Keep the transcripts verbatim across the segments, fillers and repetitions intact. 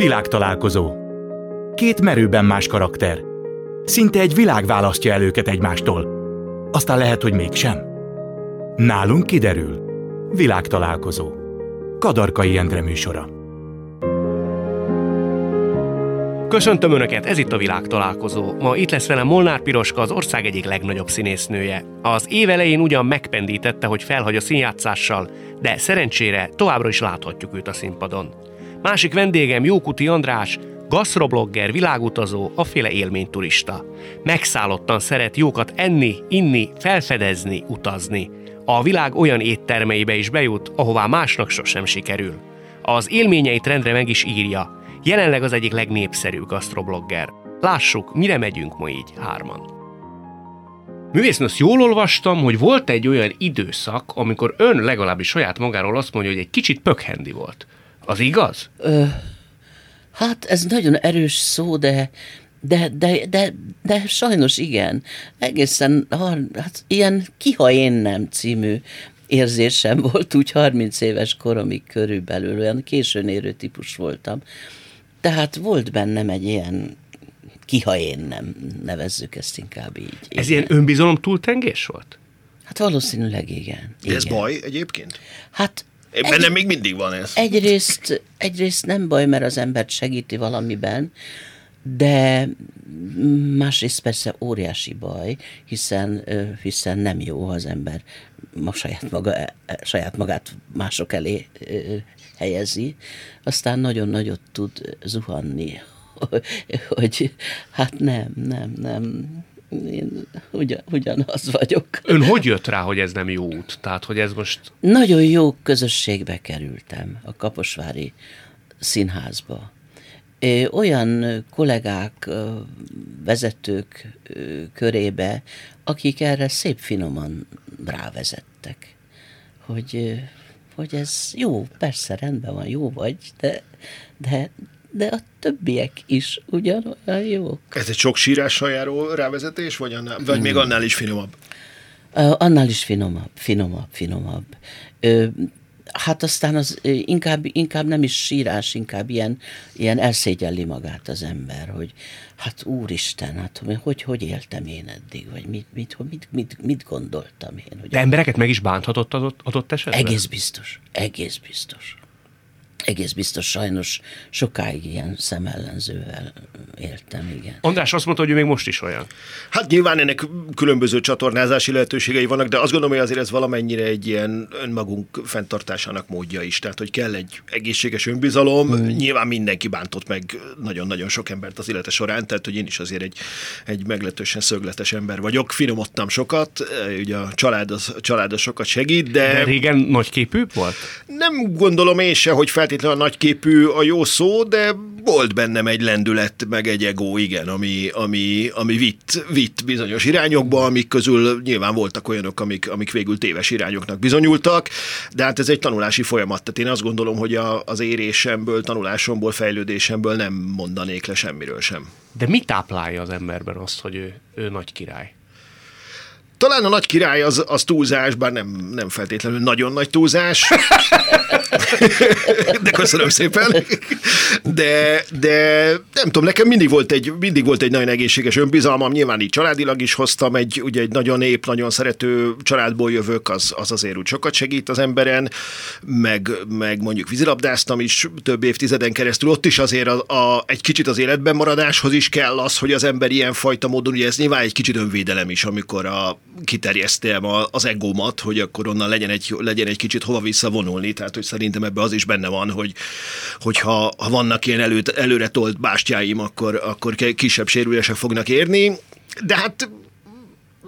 világtalálkozó. Két merőben más karakter. Szinte egy világ választja el őket egymástól. Aztán lehet, hogy mégsem. Nálunk kiderül. Világtalálkozó. Kadarkai Endre műsora. Köszöntöm Önöket, ez itt a Világtalálkozó. Ma itt lesz velem Molnár Piroska, az ország egyik legnagyobb színésznője. Az év elején ugyan megpendítette, hogy felhagy a színjátszással, de szerencsére továbbra is láthatjuk őt a színpadon. Másik vendégem Jókuti András, gasztroblogger, világutazó, aféle élményturista. Megszállottan szeret jókat enni, inni, felfedezni, utazni. A világ olyan éttermeibe is bejut, ahová másnak sosem sikerül. Az élményeit rendre meg is írja. Jelenleg az egyik legnépszerűbb gasztroblogger. Lássuk, mire megyünk ma így hárman. Művésznő, jól olvastam, hogy volt egy olyan időszak, amikor ön legalábbis saját magáról azt mondja, hogy egy kicsit pökhendi volt. Az igaz? Ö, hát ez nagyon erős szó, de, de, de, de, de sajnos igen. Egészen hát, ilyen kiha én nem című érzésem volt, úgy harminc éves koromig körülbelül, olyan későn érő típus voltam. Tehát volt bennem egy ilyen kiha én nem, nevezzük ezt inkább így. Ez igen. Ilyen önbizalom túltengés volt? Hát valószínűleg igen. igen. Ez baj egyébként? Hát Egy, bennem még mindig van ez. Egyrészt, egyrészt nem baj, mert az embert segíti valamiben, de másrészt persze óriási baj, hiszen, hiszen nem jó, ha az ember ma saját, maga, saját magát mások elé helyezi. Aztán nagyon nagyot tud zuhanni, hogy hát nem, nem, nem. Én ugyan, ugyanaz vagyok. Ön hogy jött rá, hogy ez nem jó út? Tehát, hogy ez most... Nagyon jó közösségbe kerültem, a Kaposvári Színházba. Olyan kollégák, vezetők körébe, akik erre szép finoman rávezettek, hogy, hogy ez jó, persze rendben van, jó vagy, de... de de a többiek is ugyanolyan jók. Ez egy sok sírással járó rávezetés, vagy, annál, vagy hmm. még annál is finomabb? Uh, annál is finomabb, finomabb, finomabb. Ö, hát aztán az inkább, inkább nem is sírás, inkább ilyen, ilyen elszégyelli magát az ember, hogy hát úristen, hát hogy, hogy éltem én eddig, vagy mit, mit, mit, mit, mit gondoltam én. Hogy de embereket meg is bánthatott adott, adott esetben? Egész biztos, egész biztos. Egész biztos, sajnos sokáig ilyen szemellenzővel éltem, igen. András azt mondta, hogy ő még most is olyan. Hát nyilván ennek különböző csatornázási lehetőségei vannak, de azt gondolom, hogy azért ez valamennyire egy ilyen önmagunk fenntartásának módja is. Tehát, hogy kell egy egészséges önbizalom, hmm. nyilván mindenki bántott meg nagyon-nagyon sok embert az élete során, tehát, hogy én is azért egy, egy meglehetősen szögletes ember vagyok. Finomodtam sokat, ugye a család az, család az sokat segít, de... de régen nagyképű volt? Nem gondolom én se, hogy feltétlenül a nagyképű a jó szó, de volt bennem egy lendület, meg egy egó, igen, ami, ami, ami vitt, vitt bizonyos irányokba, amik közül nyilván voltak olyanok, amik, amik végül téves irányoknak bizonyultak, de hát ez egy tanulási folyamat. Tehát én azt gondolom, hogy a, az érésemből, tanulásomból, fejlődésemből nem mondanék le semmiről sem. De mi táplálja az emberben azt, hogy ő, ő nagy király? Talán a nagy király az, az túlzás, bár nem, nem feltétlenül nagyon nagy túlzás. De köszönöm szépen. De, de nem tudom, nekem mindig volt, egy, mindig volt egy nagyon egészséges önbizalmam, nyilván így családilag is hoztam, egy, ugye egy nagyon ép, nagyon szerető családból jövök, az, az azért úgy sokat segít az emberen, meg, meg mondjuk vízilabdáztam is több évtizeden keresztül, ott is azért a, a, egy kicsit az életben maradáshoz is kell az, hogy az ember ilyenfajta módon, ugye ez nyilván egy kicsit önvédelem is, amikor a, kiterjesztem a, az egómat, hogy akkor onnan legyen egy, legyen egy kicsit hova visszavonulni, tehát hogy szerintem ebben az is benne van, hogy, hogy ha, ha vannak ilyen elő, előre tolt bástyáim, akkor, akkor kisebb sérülések fognak érni, de hát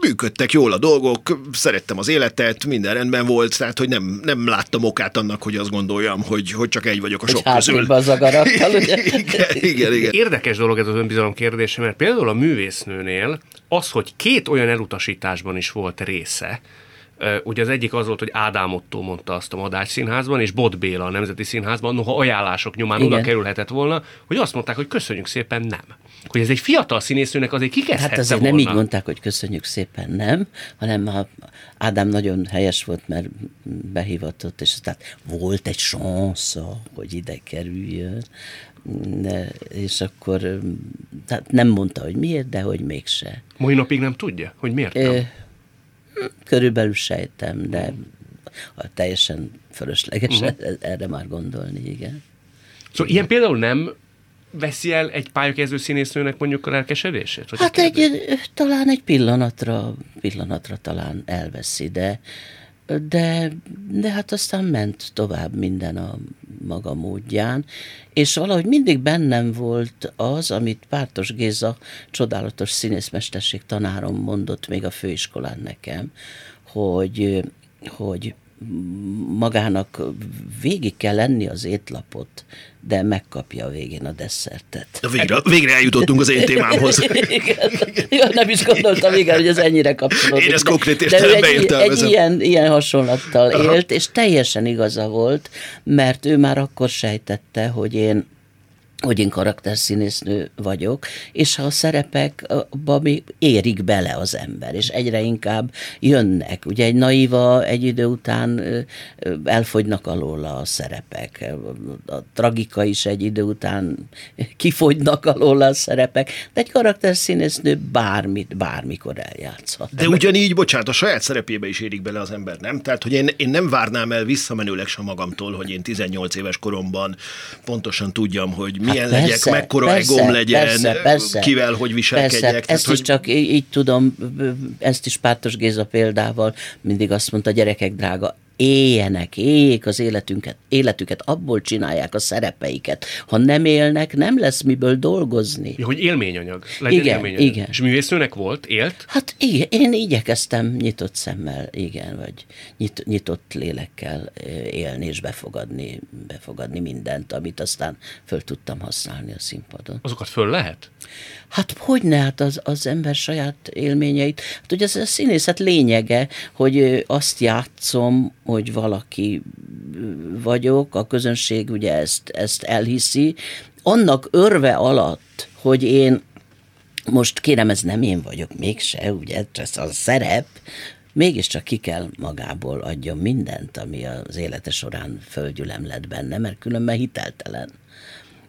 működtek jól a dolgok, szerettem az életet, minden rendben volt, tehát hogy nem, nem láttam okát annak, hogy azt gondoljam, hogy, hogy csak egy vagyok a sok hogy közül. Hátrébb az agarattal, ugye? igen, igen, igen. Érdekes dolog ez az önbizalom kérdése, mert például a művésznőnél az, hogy két olyan elutasításban is volt része, Ugye az egyik az volt, hogy Ádám Ottó mondta azt a Madách Színházban, és Both Béla a Nemzeti Színházban, noha ajánlások nyomán igen, oda kerülhetett volna, hogy azt mondták, hogy köszönjük szépen, nem. Hogy ez egy fiatal színésznőnek azért kikezdhette volna. Hát azért volna. Nem így mondták, hogy köszönjük szépen, nem, hanem Ádám nagyon helyes volt, mert behívatott, és tehát volt egy sansza, hogy ide kerüljön. Ne, és akkor tehát nem mondta, hogy miért, de hogy mégse. Mai napig nem tudja, hogy miért nem? É, körülbelül sejtem, de teljesen fölösleges uh-huh. erre már gondolni, igen. Szóval igen. Ilyen például nem veszi el egy pályakezdő színésznőnek mondjuk a lelkesedését? Hogy hát egy, talán egy pillanatra, pillanatra talán elveszi, de De, de hát aztán ment tovább minden a maga módján, és valahogy mindig bennem volt az, amit Pártos Géza csodálatos színészmesterség tanárom mondott még a főiskolán nekem, hogy, hogy magának végig kell lenni az étlapot, de megkapja a végén a desszertet. De végre, végre eljutottunk az én témámhoz. Igen, jó, nem is gondoltam igen, hogy ez ennyire kapcsolódik. Én ezt konkrét értelemben értelmezem. Egy ilyen, ilyen hasonlattal aha. élt, és teljesen igaza volt, mert ő már akkor sejtette, hogy én hogy én karakterszínésznő vagyok, és ha a szerepekbe még érik bele az ember, és egyre inkább jönnek. Ugye egy naiva egy idő után elfogynak alól a szerepek. A tragika is egy idő után kifogynak alól a szerepek, de egy karakterszínésznő bármit, bármikor eljátszhat. De ugyanígy, bocsánat, a saját szerepébe is érik bele az ember, nem? Tehát, hogy én, én nem várnám el visszamenőleg sem magamtól, hogy én tizennyolc éves koromban pontosan tudjam, hogy mi milyen hát legyek, persze, mekkora persze, egóm legyen, persze, persze, kivel, hogy viselkedjek. Persze, tehát, ezt hogy... is csak így tudom, ezt is Pártos Géza példával mindig azt mondta, gyerekek drága, éljenek, éljék az életünket, életüket, abból csinálják a szerepeiket. Ha nem élnek, nem lesz miből dolgozni. Ja, hogy élményanyag. Legyen igen, élményanyag. Igen. És művésznőnek volt, élt? Hát igen, én igyekeztem nyitott szemmel, igen, vagy nyit, nyitott lélekkel élni és befogadni, befogadni mindent, amit aztán föl tudtam használni a színpadon. Azokat föl lehet? Hát hogyne, hát az, az ember saját élményeit. Hát ugye ez a színészet lényege, hogy azt játszom, hogy valaki vagyok, a közönség ugye ezt, ezt elhiszi, annak örve alatt, hogy én most kérem, ez nem én vagyok mégse, ugye ez a szerep, mégiscsak ki kell magából adjon mindent, ami az élete során földgyülem lett benne, mert különben hiteltelen.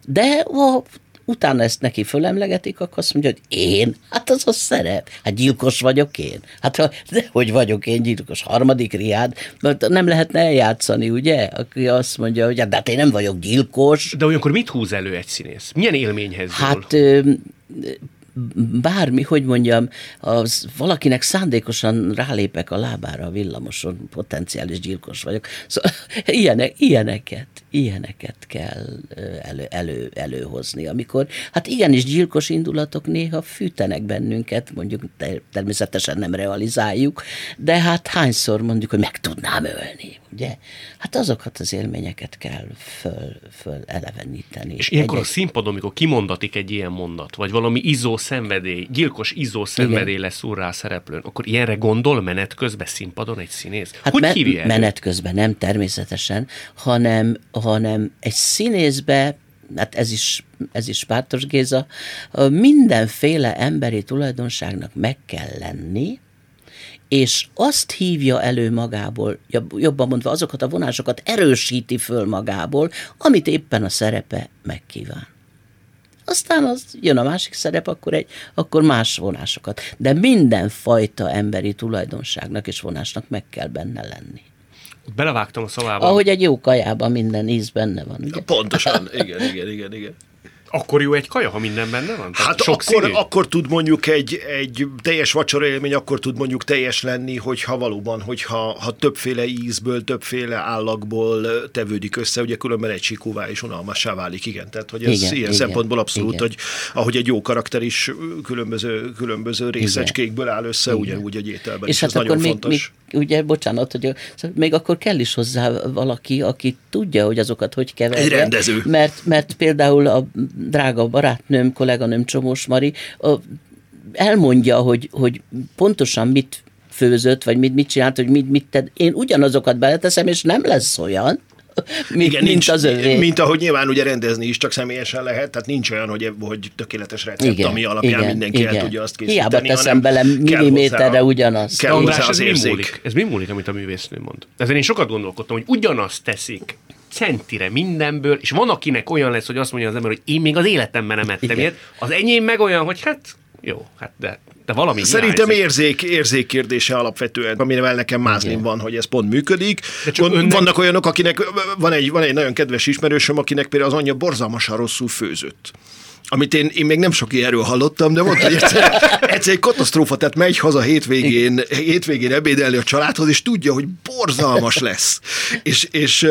De ha utána ezt neki fölemlegetik, akkor azt mondja, hogy én? Hát az a szerep. Hát gyilkos vagyok én. Hát de hogy vagyok én gyilkos? Harmadik riád? Mert nem lehetne eljátszani, ugye? Aki azt mondja, hogy hát én nem vagyok gyilkos. De olyankor mit húz elő egy színész? Milyen élményhez jól? Hát... Ö- bármi, hogy mondjam, az, valakinek szándékosan rálépek a lábára a villamoson, potenciális gyilkos vagyok. Szóval ilyenek, ilyeneket, ilyeneket kell elő, elő, előhozni, amikor, hát igenis gyilkos indulatok néha fűtenek bennünket, mondjuk ter- természetesen nem realizáljuk, de hát hányszor mondjuk, hogy meg tudnám ölni, ugye? Hát azokat az élményeket kell föl, föl eleveníteni. És ilyenkor egy- a színpadon, amikor kimondatik egy ilyen mondat, vagy valami izó szenvedély, gyilkos izó szenvedély lesz úrrá a szereplőn, akkor ilyenre gondol menet közben színpadon egy színész? Hát hogy me- hívja? Menet közben nem természetesen, hanem, hanem egy színészbe, hát ez is, ez is Pártos Géza, mindenféle emberi tulajdonságnak meg kell lenni, és azt hívja elő magából, jobban mondva azokat a vonásokat erősíti föl magából, amit éppen a szerepe megkíván. Aztán az jön a másik szerep, akkor, egy, akkor más vonásokat. De mindenfajta emberi tulajdonságnak és vonásnak meg kell benne lenni. Belevágtam a szavában. Ahogy egy jó kajában minden íz benne van. Ugye? Pontosan, igen, igen, igen, igen. Akkor jó egy kaja, ha minden benne van? Tehát hát akkor, akkor tud mondjuk egy, egy teljes vacsora élmény, akkor tud mondjuk teljes lenni, hogyha valóban, hogyha ha többféle ízből, többféle állagból tevődik össze, ugye különben egy sikúvá és unalmassá válik, igen. Tehát, hogy ez igen, ilyen igen, szempontból abszolút, igen. Hogy ahogy egy jó karakter is különböző, különböző részecskékből áll össze, igen. Ugyanúgy egy ételben és is, hát ez nagyon még, fontos. Még, ugye, bocsánat, hogy még akkor kell is hozzá valaki, aki tudja, hogy azokat hogy keverje. Egy rendező. Mert, mert például a drága barátnőm, kolléganőm Csomós Mari elmondja, hogy, hogy pontosan mit főzött, vagy mit, mit csinált, hogy mit, mit tett. Én ugyanazokat beleteszem, és nem lesz olyan, mint, igen, nincs, mint az övé. Mint ahogy nyilván ugye rendezni is csak személyesen lehet, tehát nincs olyan, hogy, hogy tökéletes recept, igen, ami alapján igen, mindenki igen. el tudja azt készíteni. Hiába teszem bele milliméterre ugyanazt. Kell hozzá az érzék. Ez mi múlik, amit a művésznő mond? Ezért én sokat gondolkodtam, hogy ugyanazt teszik centire mindenből, és van, akinek olyan lesz, hogy azt mondja az ember, hogy én még az életemben nem ettem ilyet, az enyém meg olyan, hogy hát jó, hát de... De valami szerintem érzék, érzék kérdése alapvetően, amivel nekem mázlim van, hogy ez pont működik. Önnek... Vannak olyanok, akinek, van egy, van egy nagyon kedves ismerősöm, akinek például az anyja borzalmasan rosszul főzött. Amit én, én még nem sok ilyenről hallottam, de mondta, hogy egyszer, egyszer egy katasztrófa, tehát megy haza hétvégén, hétvégén ebédelni a családhoz, és tudja, hogy borzalmas lesz. És, és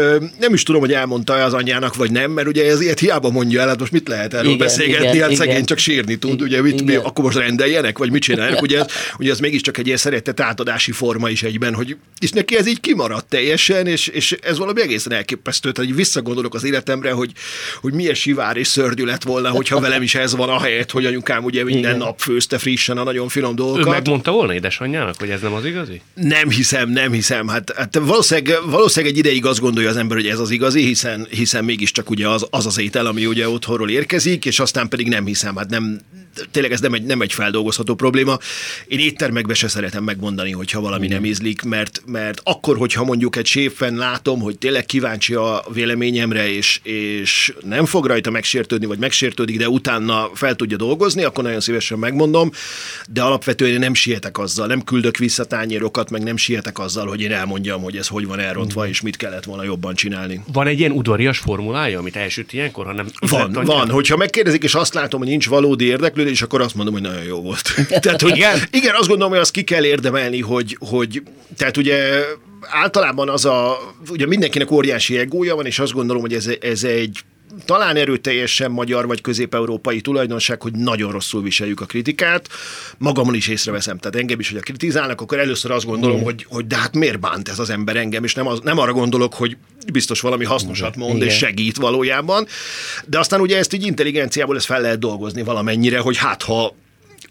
nem is tudom, hogy elmondta az anyjának, vagy nem, mert ugye ez ilyet hiába mondja el, hát most mit lehet erről igen, beszélgetni, igen, hát igen. Szegény csak sírni tud, igen, ugye mit, mi, akkor most rendeljenek, vagy mit csinálják, ugye ez, ugye ez mégiscsak egy ilyen szeretett átadási forma is egyben, hogy és neki ez így kimaradt teljesen, és, és ez valami egészen elképesztő, tehát visszagondolok az életemre, hogy, hogy milyen sivár és szörnyű lett volna, hogyha velem is ez van, ahelyett, hogy anyukám ugye minden igen. nap főzte frissen a nagyon finom dolgokat. Ő megmondta volna édesanyjának, hogy ez nem az igazi? Nem hiszem, nem hiszem. Hát, hát valószínűleg, valószínűleg egy ideig azt gondolja az ember, hogy ez az igazi, hiszen, hiszen mégiscsak ugye az, az az étel, ami ugye otthonról érkezik, és aztán pedig nem hiszem. Hát nem, tényleg ez nem egy, nem egy feldolgozható probléma. Én éttermekbe se szeretem megmondani, hogyha valami igen. nem ízlik, mert, mert akkor, hogyha mondjuk egy séfen látom, hogy tényleg kíváncsi a véleményemre, és, és nem fog rajta megsértődni, vagy megsértődik, de utána fel tudja dolgozni, akkor nagyon szívesen megmondom, de alapvetően én nem sietek azzal, nem küldök vissza tányérokat, meg nem sietek azzal, hogy én elmondjam, hogy ez hogy van elrontva, és mit kellett volna jobban csinálni. Van egy ilyen udvarias formulája, amit elsüt ilyenkor, hanem... Van, van. Hogyha megkérdezik, és azt látom, hogy nincs valódi érdeklődés, akkor azt mondom, hogy nagyon jó volt. Tehát, hogy igen? igen, azt gondolom, hogy azt ki kell érdemelni, hogy, hogy tehát ugye... Általában az a, ugye mindenkinek óriási egója van, és azt gondolom, hogy ez, ez egy talán erőteljesen magyar vagy közép-európai tulajdonság, hogy nagyon rosszul viseljük a kritikát. Magamon is észreveszem, tehát engem is, hogy a kritizálnak, akkor először azt gondolom, mm. hogy, hogy de hát miért bánt ez az ember engem, és nem, az, nem arra gondolok, hogy biztos valami hasznosat mond, igen. és segít valójában. De aztán ugye ezt így intelligenciából ezt fel lehet dolgozni valamennyire, hogy hát ha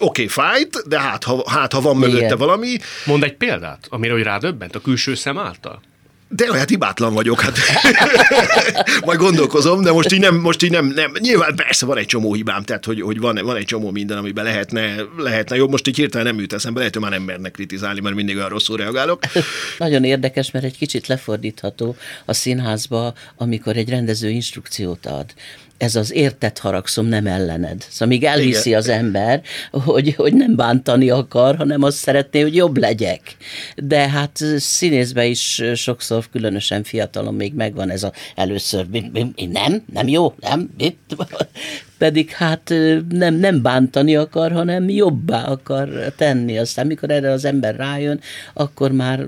oké, okay, fájt, de hát ha, hát, ha van igen. mögötte valami. Mondd egy példát, amire hogy rádöbbent a külső szem által. De hát hibátlan vagyok, hát majd gondolkozom, de most így nem, most így nem, nem. Nyilván persze van egy csomó hibám, tehát hogy, hogy van, van egy csomó minden, amiben lehetne, lehetne jobb, most így hirtelen nem jut eszembe, lehet, hogy már nem mernek kritizálni, mert mindig olyan rosszul reagálok. Nagyon érdekes, mert egy kicsit lefordítható a színházba, amikor egy rendező instrukciót ad. Ez az értett haragszom, nem ellened. Szóval még elhiszi igen. az ember, hogy, hogy nem bántani akar, hanem azt szeretné, hogy jobb legyek. De hát színészben is sokszor, különösen fiatalon még megvan ez a először, nem, nem jó, nem, mit? Pedig hát nem, nem bántani akar, hanem jobbá akar tenni. Aztán mikor erre az ember rájön, akkor már,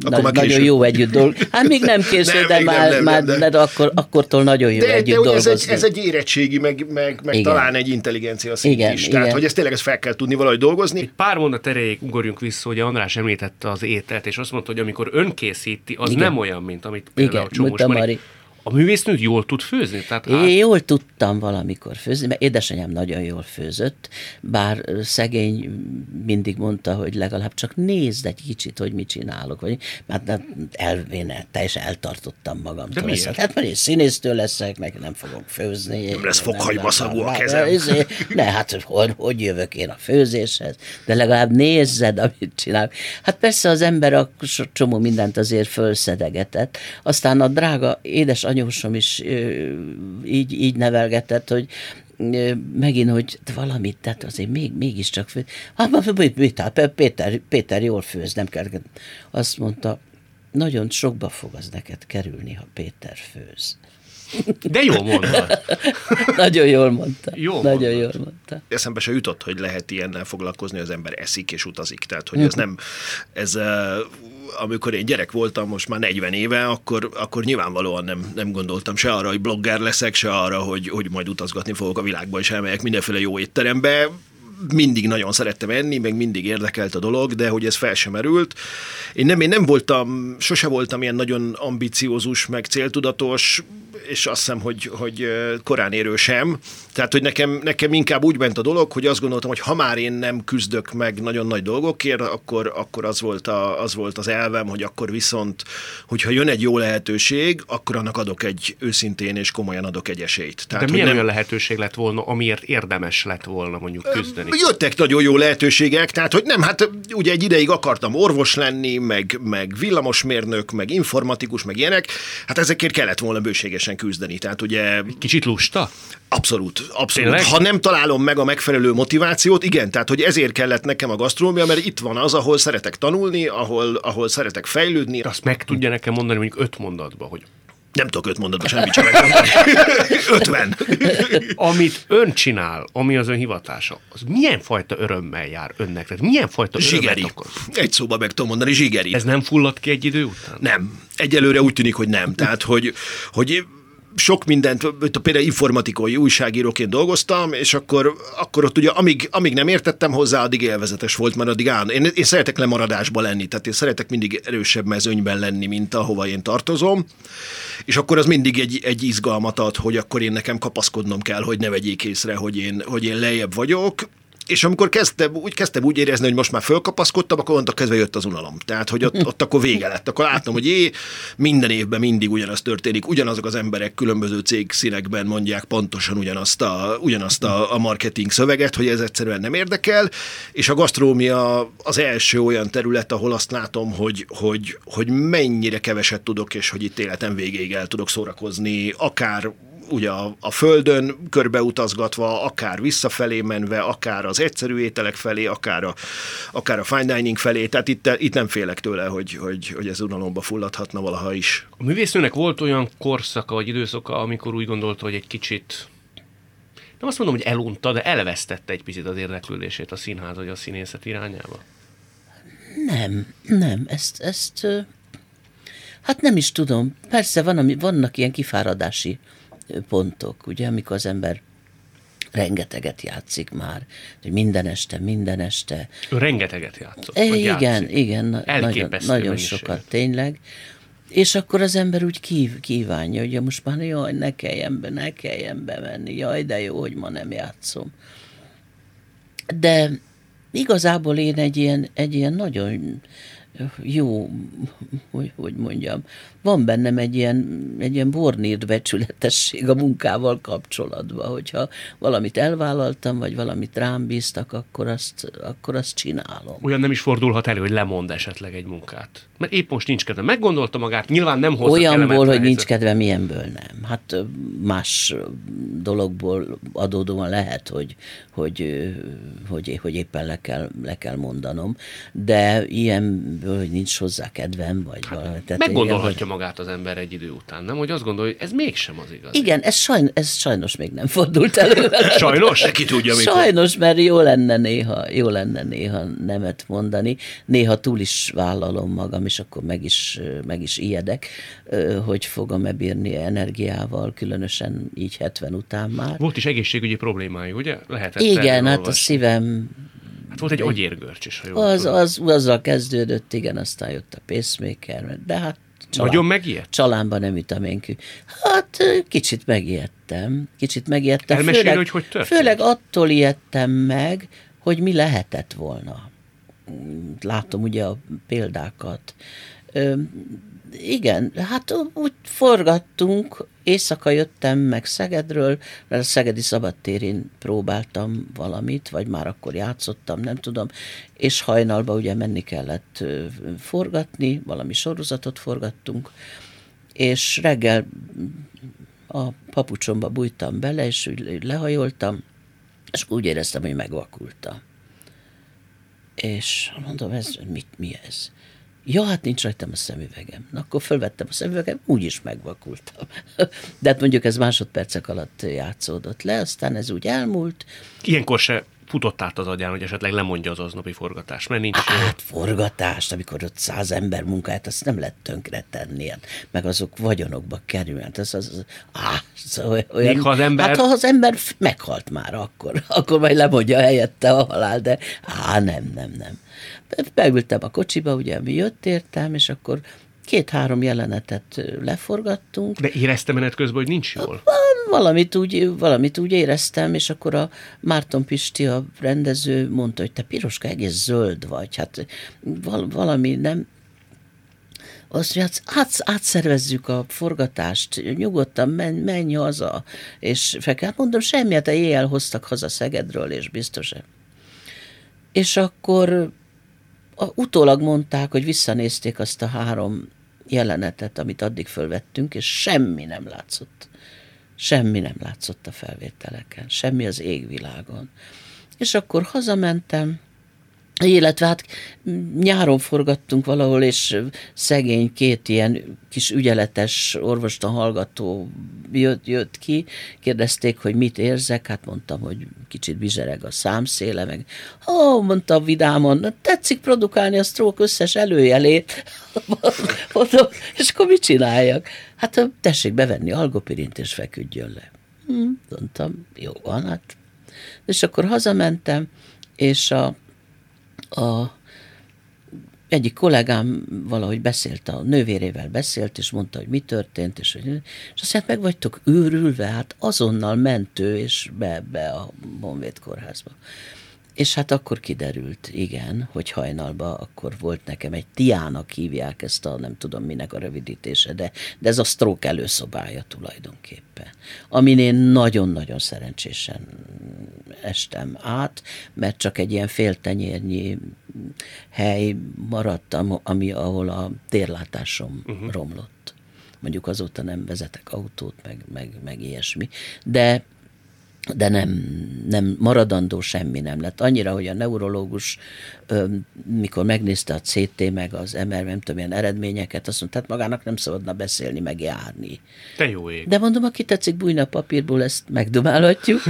akkor nagy, már nagyon jó együtt dolgozni. Hát még nem késő, nem, de még már, nem, nem, már nem, nem. De akkor, akkortól nagyon jó de, együtt de, dolgozni. Ez egy, ez egy érettségi, meg, meg, meg talán egy intelligencia szint igen, is. Igen. Tehát, hogy ezt tényleg ezt fel kell tudni valahogy dolgozni. Egy pár mondat erejéig ugorjunk vissza, hogy András említette az ételt, és azt mondta, hogy amikor önkészíti, az igen. nem olyan, mint amit például igen, Csomós Mari. A művésznő jól tud főzni? Tehát hát... Én jól tudtam valamikor főzni, mert édesanyám nagyon jól főzött, bár szegény mindig mondta, hogy legalább csak nézd egy kicsit, hogy mit csinálok. Vagy, mert elvén teljesen eltartottam magamtól. Hát mert én színésztől leszek, meg nem fogok főzni. Nem lesz fokhagymaszagú a kezem. Ne, hát hogy, hogy jövök én a főzéshez? De legalább nézzed, amit csinálok. Hát persze az ember a csomó mindent azért fölszedegetett. Aztán a drága édesanyám anyósom is ö, így, így nevelgetett, hogy ö, megint, hogy valamit, tehát azért még, mégiscsak főz. Hát, mit, mit, hát Péter, Péter jól főz, nem kell. Azt mondta, nagyon sokba fog az neked kerülni, ha Péter főz. De jól mondta. Nagyon jól mondta. Jól Nagyon mondtad. jól mondta. Eszembe se jutott, hogy lehet ilyennel foglalkozni, az ember eszik és utazik. Tehát, hogy ez nem, ez, amikor én gyerek voltam, most már negyven éve, akkor, akkor nyilvánvalóan nem, nem gondoltam se arra, hogy blogger leszek, se arra, hogy, hogy majd utazgatni fogok a világba, és elmegyek mindenféle jó étterembe. mindig nagyon szerettem enni, meg mindig érdekelt a dolog, de hogy ez fel sem merült. Én nem, én nem voltam, sose voltam ilyen nagyon ambiciózus, meg céltudatos, és azt hiszem, hogy, hogy korán érő sem. Tehát, hogy nekem, nekem inkább úgy ment a dolog, hogy azt gondoltam, hogy ha már én nem küzdök meg nagyon nagy dolgokért, akkor, akkor az, volt a, az volt az elvem, hogy akkor viszont, hogyha jön egy jó lehetőség, akkor annak adok egy őszintén és komolyan adok egy esélyt. Tehát, de milyen nem... olyan lehetőség lett volna, amiért érdemes lett volna mondjuk küzdeni? Jöttek nagyon jó lehetőségek, tehát hogy nem, hát ugye egy ideig akartam orvos lenni, meg, meg villamosmérnök, meg informatikus, meg ilyenek, hát ezekért kellett volna bőségesen küzdeni. Tehát ugye... Kicsit lusta? Abszolút, abszolút. Tényleg? Ha nem találom meg a megfelelő motivációt, igen, tehát hogy ezért kellett nekem a gasztronómia, mert itt van az, ahol szeretek tanulni, ahol, ahol szeretek fejlődni. Azt meg tudja nekem mondani mondjuk öt mondatban, hogy... Nem tudok öt mondatban semmit sem megmondani. Ötven. Amit ön csinál, ami az ön hivatása, az milyen fajta örömmel jár önnek? Tehát milyen fajta zsigeri. Örömet okoz? Egy szóba meg tudom mondani, zsigeri. Ez nem fullad ki egy idő után? Nem. Egyelőre úgy tűnik, hogy nem. Tehát, hogy... hogy sok mindent, például informatikai újságíróként dolgoztam, és akkor, akkor ott ugye, amíg, amíg nem értettem hozzá, addig élvezetes volt, mert addig áll. Én, én szeretek lemaradásba lenni, tehát én szeretek mindig erősebb mezőnyben lenni, mint ahova én tartozom, és akkor az mindig egy, egy izgalmat ad, hogy akkor én nekem kapaszkodnom kell, hogy ne vegyék észre, hogy én, hogy én lejjebb vagyok. És amikor kezdtem úgy, kezdtem úgy érezni, hogy most már fölkapaszkodtam, akkor onnantól kezdve jött az unalom. Tehát, hogy ott, ott akkor vége lett. Akkor láttam, hogy jé, minden évben mindig ugyanaz történik. Ugyanazok az emberek különböző cégszínekben mondják pontosan ugyanazt a, ugyanazt a, a marketing szöveget, hogy ez egyszerűen nem érdekel. És a gasztronómia az első olyan terület, ahol azt látom, hogy, hogy, hogy mennyire keveset tudok, és hogy itt életem végéig el tudok szórakozni, akár... ugye a, a földön körbeutazgatva, akár visszafelé menve, akár az egyszerű ételek felé, akár a, akár a fine dining felé. Tehát itt, itt nem félek tőle, hogy, hogy, hogy ez unalomba fulladhatna valaha is. A művésznőnek volt olyan korszaka vagy időszaka, amikor úgy gondolta, hogy egy kicsit, nem azt mondom, hogy elunta, de elvesztette egy picit az érdeklődését a színház vagy a színészet irányába? Nem, nem, ezt... ezt hát nem is tudom. Persze van, ami, vannak ilyen kifáradási pontok, ugye, amikor az ember rengeteget játszik már, hogy minden este, minden este. Ő rengeteget játszott. E, igen, játszik. Igen, nagyon, nagyon sokat, tényleg. És akkor az ember úgy kív, kívánja, hogy most már jaj, ne kelljen be, ne kelljen bemenni, jaj, de jó, hogy ma nem játszom. De igazából én egy ilyen, egy ilyen nagyon jó, hogy, hogy mondjam, van bennem egy ilyen, egy ilyen bornírt becsületesség a munkával kapcsolatban, hogyha valamit elvállaltam, vagy valamit rám bíztak, akkor azt, akkor azt csinálom. Olyan nem is fordulhat elő, hogy lemond esetleg egy munkát. Mert épp most nincs kedve. Meggondolta magát, nyilván nem hozza kellemetlen helyzet. Olyanból, hogy nincs kedve, milyenből nem. Hát más dologból adódóan lehet, hogy, hogy, hogy, hogy éppen le kell, le kell mondanom, de ilyen hogy nincs hozzá kedvem, vagy hát, valami. Tehát meggondolhatja igen, magát az ember egy idő után, nem? Hogy azt gondolja, hogy ez mégsem az igaz. Igen, ez, sajn, ez sajnos még nem fordult elő. Sajnos? Ki tudja, mikor. Sajnos, mert jó lenne néha, jó lenne néha nemet mondani. Néha túl is vállalom magam, és akkor meg is, meg is ijedek, hogy fogom-e bírni energiával, különösen így hetven után már. Volt is egészségügyi problémái, ugye? Lehetett igen, hát olvasni. A szívem... Hát volt egy agyérgörcs is, ha jól az, az, azzal kezdődött, igen, aztán jött a pacemaker, de hát csalán, nagyon megijedt? Csalánban nem üteménkű. Hát kicsit megijedtem, kicsit megijedtem. Elmesélj, főleg, hogy hogy történt? Főleg attól ijedtem meg, hogy mi lehetett volna. Látom ugye a példákat. Ö, igen, hát úgy forgattunk, éjszaka jöttem meg Szegedről, mert a Szegedi Szabadtérin próbáltam valamit, vagy már akkor játszottam, nem tudom, és hajnalba ugye menni kellett forgatni, valami sorozatot forgattunk, és reggel a papucsomba bújtam bele, és úgy lehajoltam, és úgy éreztem, hogy megvakultam. És mondom, ez mit, mi ez? Ja, hát nincs rajtam a szemüvegem. Na, akkor fölvettem a szemüvegem, úgyis megvakultam. De hát mondjuk ez másodpercek alatt játszódott le, aztán ez úgy elmúlt. Ilyenkor se futott át az agyán, hogy esetleg lemondja az aznapi forgatást, mert nincs... Hát forgatást, amikor ott száz ember munkáját, azt nem lehet tönkre tenni, hát, meg azok vagyonokba kerülnek. Hát olyan... ha az ember... Hát ha az ember meghalt már, akkor, akkor majd lemondja helyette a halál, de á, nem, nem, nem. Beültem a kocsiba, ugye, mi jött értem, és akkor két-három jelenetet leforgattunk. De érezte menet közben, hogy nincs jól? Valamit úgy, valamit úgy éreztem, és akkor a Márton Pisti, a rendező mondta, hogy te Piroska, egész zöld vagy, hát val- valami nem... Azt mondja, hát átszervezzük a forgatást, nyugodtan menj, menj haza, és fekát mondom, semmi, hát éjjel hoztak haza Szegedről, és biztos-e. És akkor... A, utólag mondták, hogy visszanézték azt a három jelenetet, amit addig fölvettünk, és semmi nem látszott. Semmi nem látszott a felvételeken, semmi az égvilágon. És akkor hazamentem, illetve hát nyáron forgattunk valahol, és szegény két ilyen kis ügyeletes orvostan hallgató jött, jött ki, kérdezték, hogy mit érzek, hát mondtam, hogy kicsit bizsereg a számszéle, meg ó, mondta vidáman, tetszik produkálni a stroke összes előjelét, mondom, és akkor mit csináljak? Hát tessék bevenni algopirint, és feküdjön le. Hm, mondtam, jó van, hát. És akkor hazamentem, és a A egyik kollégám valahogy beszélt, a nővérével beszélt, és mondta, hogy mi történt, és, hogy, és azt mondja, meg vagytok őrülve, hát azonnal mentő, és be, be a Bonvéd kórházba. És hát akkor kiderült, igen, hogy hajnalban akkor volt nekem egy Tiának hívják ezt a, nem tudom minek a rövidítése, de, de ez a stroke előszobája tulajdonképpen. Amin én nagyon-nagyon szerencsésen estem át, mert csak egy ilyen féltenyérnyi hely maradt, ami, ahol a térlátásom uh-huh. romlott. Mondjuk azóta nem vezetek autót, meg, meg, meg ilyesmi. De de nem, nem maradandó semmi nem lett. Annyira, hogy a neurológus, mikor megnézte a cé té, meg az em er, nem tudom, ilyen eredményeket, azt mondta, hát magának nem szabadna beszélni, meg járni. Te jó ég. De mondom, aki tetszik bújni a papírból, ezt megdumálhatjuk.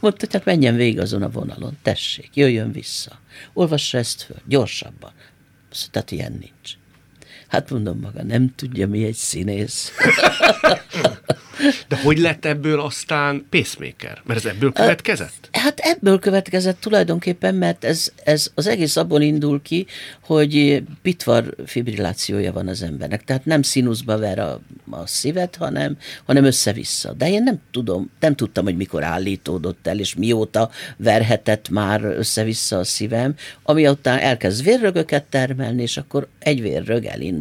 Mondta, hogy hát menjen végig azon a vonalon, tessék, jöjjön vissza, olvassa ezt föl, gyorsabban. Azt mondta, hát ilyen nincs. Hát mondom maga, nem tudja, mi egy színész. De hogy lett ebből aztán pacemaker? Mert ez ebből következett? Hát ebből következett tulajdonképpen, mert ez, ez az egész abból indul ki, hogy pitvar fibrillációja van az embernek. Tehát nem színuszba ver a, a szívet, hanem, hanem össze-vissza. De én nem tudom, nem tudtam, hogy mikor állítódott el, és mióta verhetett már össze-vissza a szívem, ami után elkezd vérrögöket termelni, és akkor egy vérrög elindul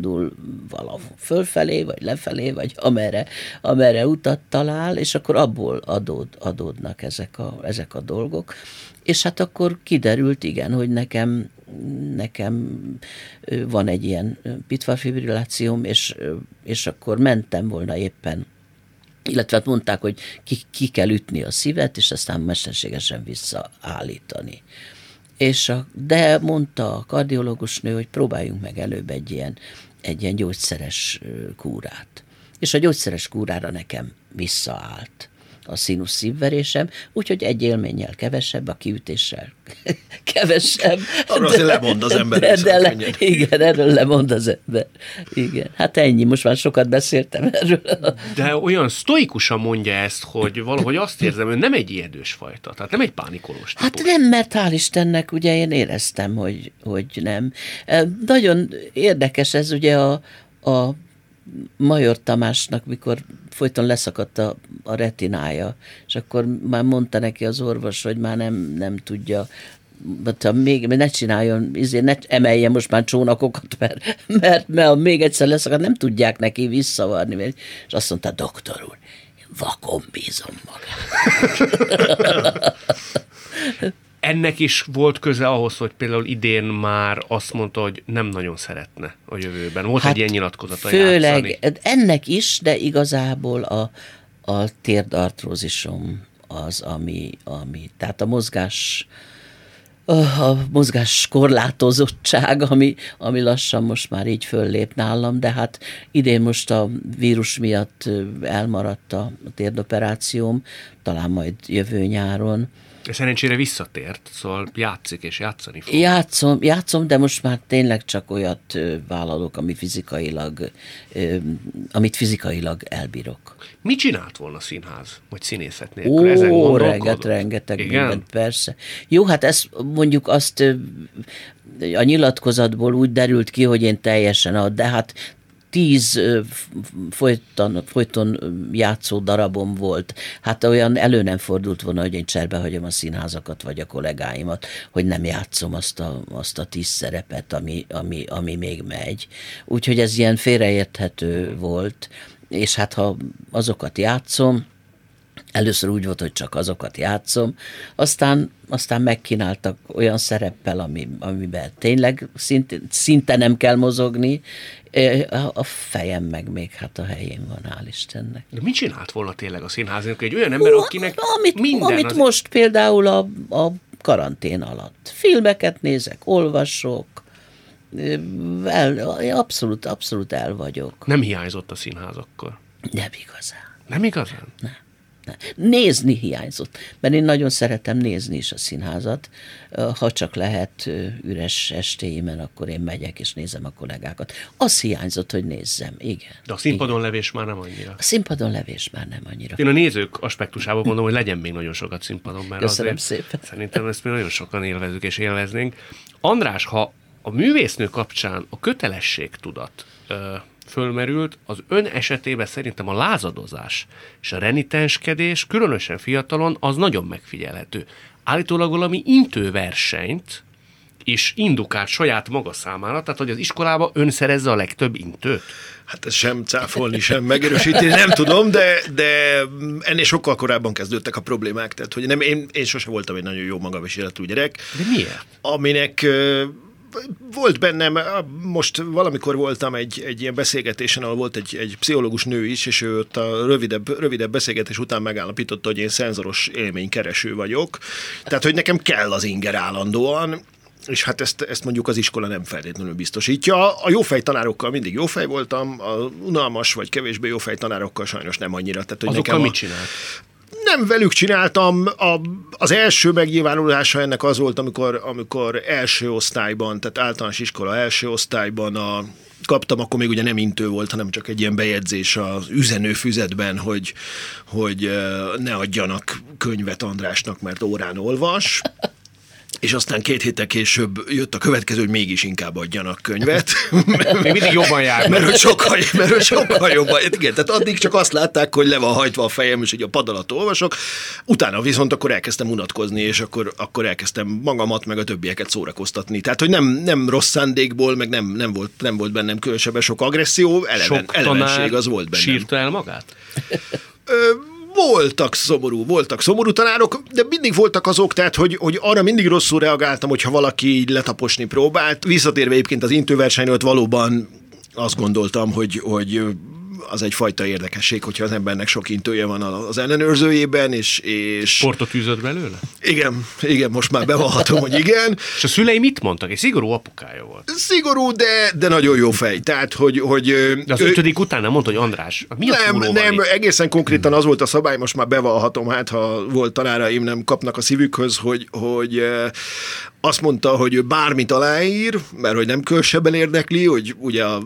valahol fölfelé, vagy lefelé, vagy amerre, amerre utat talál, és akkor abból adód, adódnak ezek a, ezek a dolgok. És hát akkor kiderült, igen, hogy nekem, nekem van egy ilyen pitvarfibrillációm, és, és akkor mentem volna éppen, illetve mondták, hogy ki, ki kell ütni a szívet, és aztán mesterségesen visszaállítani. És a, de mondta a kardiológusnő, hogy próbáljunk meg előbb egy ilyen, egy ilyen gyógyszeres kúrát. És a gyógyszeres kúrára nekem visszaállt a színusz szívverésem, úgyhogy egy élménnyel kevesebb, a kiütéssel kevesebb. Arra azért lemond az ember. De, de le, igen, erről lemond az ember. Igen, hát ennyi, most már sokat beszéltem erről. De olyan sztoikusan mondja ezt, hogy valahogy azt érzem, hogy nem egy ijedős fajta, tehát nem egy pánikolós típus. Hát nem, mert hál' Istennek, ugye én éreztem, hogy, hogy nem. Nagyon érdekes ez ugye a, a Major Tamásnak, mikor folyton leszakadt a, a retinája, és akkor már mondta neki az orvos, hogy már nem, nem tudja, még ne csináljon, ne emelje most már csónakokat, mert, mert, mert még egyszer leszakadt, nem tudják neki visszavarni. Mert, és azt mondta, doktor úr, vakon bízom magam. Ennek is volt köze ahhoz, hogy például idén már azt mondta, hogy nem nagyon szeretne a jövőben. Volt hát egy ilyen nyilatkozata főleg játszani. Ennek is, de igazából a, a térdartrózisom az, ami, ami, tehát a mozgás, a mozgás korlátozottság, ami, ami lassan most már így föllép nálam, de hát idén most a vírus miatt elmaradt a térdoperációm, talán majd jövő nyáron, Szerencsére visszatért, szóval játszik és játszani fog. Játszom, játszom, de most már tényleg csak olyat vállalok, ami fizikailag, amit fizikailag elbírok. Mit csinált volna színház, vagy színészet nélkül? Ó, ezen gondolkodott? renget, rengeteg Igen? mindent, persze. Jó, hát ezt mondjuk azt a nyilatkozatból úgy derült ki, hogy én teljesen ad, de hát tíz folyton, folyton játszó darabom volt. Hát olyan elő nem fordult volna, hogy én cserbehagyom a színházakat, vagy a kollégáimat, hogy nem játszom azt a, azt a tíz szerepet, ami, ami, ami még megy. Úgyhogy ez ilyen félreérthető volt, és hát ha azokat játszom, először úgy volt, hogy csak azokat játszom, aztán, aztán megkínáltak olyan szereppel, ami, amiben tényleg szinte, szinte nem kell mozogni, a fejem meg még hát a helyén van, hál' Istennek. De mit csinált volna tényleg a színháznak egy olyan ember, akinek amit, minden Amit az... most például a, a karantén alatt. Filmeket nézek, olvasok, el, abszolút, abszolút el vagyok. Nem hiányzott a színház akkor? Nem igazán. Nem igazán? Nem. Nézni hiányzott, mert én nagyon szeretem nézni is a színházat. Ha csak lehet üres estéimen, akkor én megyek és nézem a kollégákat. Az hiányzott, hogy nézzem, igen. De a színpadon igen. levés már nem annyira. A színpadon levés már nem annyira. Én a nézők aspektusában gondolom, hogy legyen még nagyon sokat színpadon, mert Köszönöm azért szépen. Szerintem ezt még nagyon sokan élvezünk és élveznénk. András, ha a művésznő kapcsán a kötelességtudat fölmerült, az ön esetében szerintem a lázadozás és a renitenskedés, különösen fiatalon, az nagyon megfigyelhető. Állítólag valami intőversenyt is indukált saját maga számára, tehát hogy az iskolában ön szerezze a legtöbb intőt. Hát ez sem cáfolni, sem megerősíteni, nem tudom, de, de ennél sokkal korábban kezdődtek a problémák, tehát hogy nem, én, én sose voltam egy nagyon jó magabiztosú gyerek. De miért? Aminek... Volt bennem, most valamikor voltam egy, egy ilyen beszélgetésen, ahol volt egy, egy pszichológus nő is, és ő ott a rövidebb, rövidebb beszélgetés után megállapította, hogy én szenzoros élménykereső vagyok. Tehát, hogy nekem kell az inger állandóan, és hát ezt, ezt mondjuk az iskola nem feltétlenül biztosítja. A jófej tanárokkal mindig jófej voltam, a unalmas vagy kevésbé jófej tanárokkal sajnos nem annyira. Tehát, hogy azokkal nekem a... mit csinált? Nem velük csináltam. A, az első megnyilvánulása ennek az volt, amikor, amikor első osztályban, tehát általános iskola első osztályban a, kaptam, akkor még ugye nem intő volt, hanem csak egy ilyen bejegyzés az üzenőfüzetben, hogy, hogy ne adjanak könyvet Andrásnak, mert órán olvas. És aztán két héttel később jött a következő, hogy mégis inkább adjanak könyvet. Még mindig jobban járnak. Mert hogy sokkal, mert sokkal jobban. Igen, tehát addig csak azt látták, hogy le van hajtva a fejem, és hogy a pad alatt olvasok. Utána viszont akkor elkezdtem unatkozni, és akkor, akkor elkezdtem magamat, meg a többieket szórakoztatni. Tehát, hogy nem, nem rossz szándékból, meg nem, nem, volt, nem volt bennem különösebben sok agresszió, eleven, sok elevenség az volt bennem. Sírta el magát? Ö, Voltak szomorú, voltak szomorú tanárok, de mindig voltak azok, tehát, hogy, hogy arra mindig rosszul reagáltam, hogyha valaki így letaposni próbált. Visszatérve egyébként az intőversenyről, valóban azt gondoltam, hogy, hogy az egyfajta érdekesség, hogyha az embernek sok intője van az ellenőrzőjében, és... és... Sportot űzött belőle? Igen, igen, most már bevallhatom, hogy igen. És a szülei mit mondtak? Egy szigorú apukája volt. Szigorú, de, de nagyon jó fej. Tehát, hogy... hogy de az ő... ötödik után nem mondta, hogy András, mi a nem, nem, itt? Egészen konkrétan az volt a szabály, most már bevallhatom, hát ha volt tanáraim, nem kapnak a szívükhöz, hogy, hogy azt mondta, hogy ő bármit aláír, mert hogy nem külsebben érdekli, hogy ugye a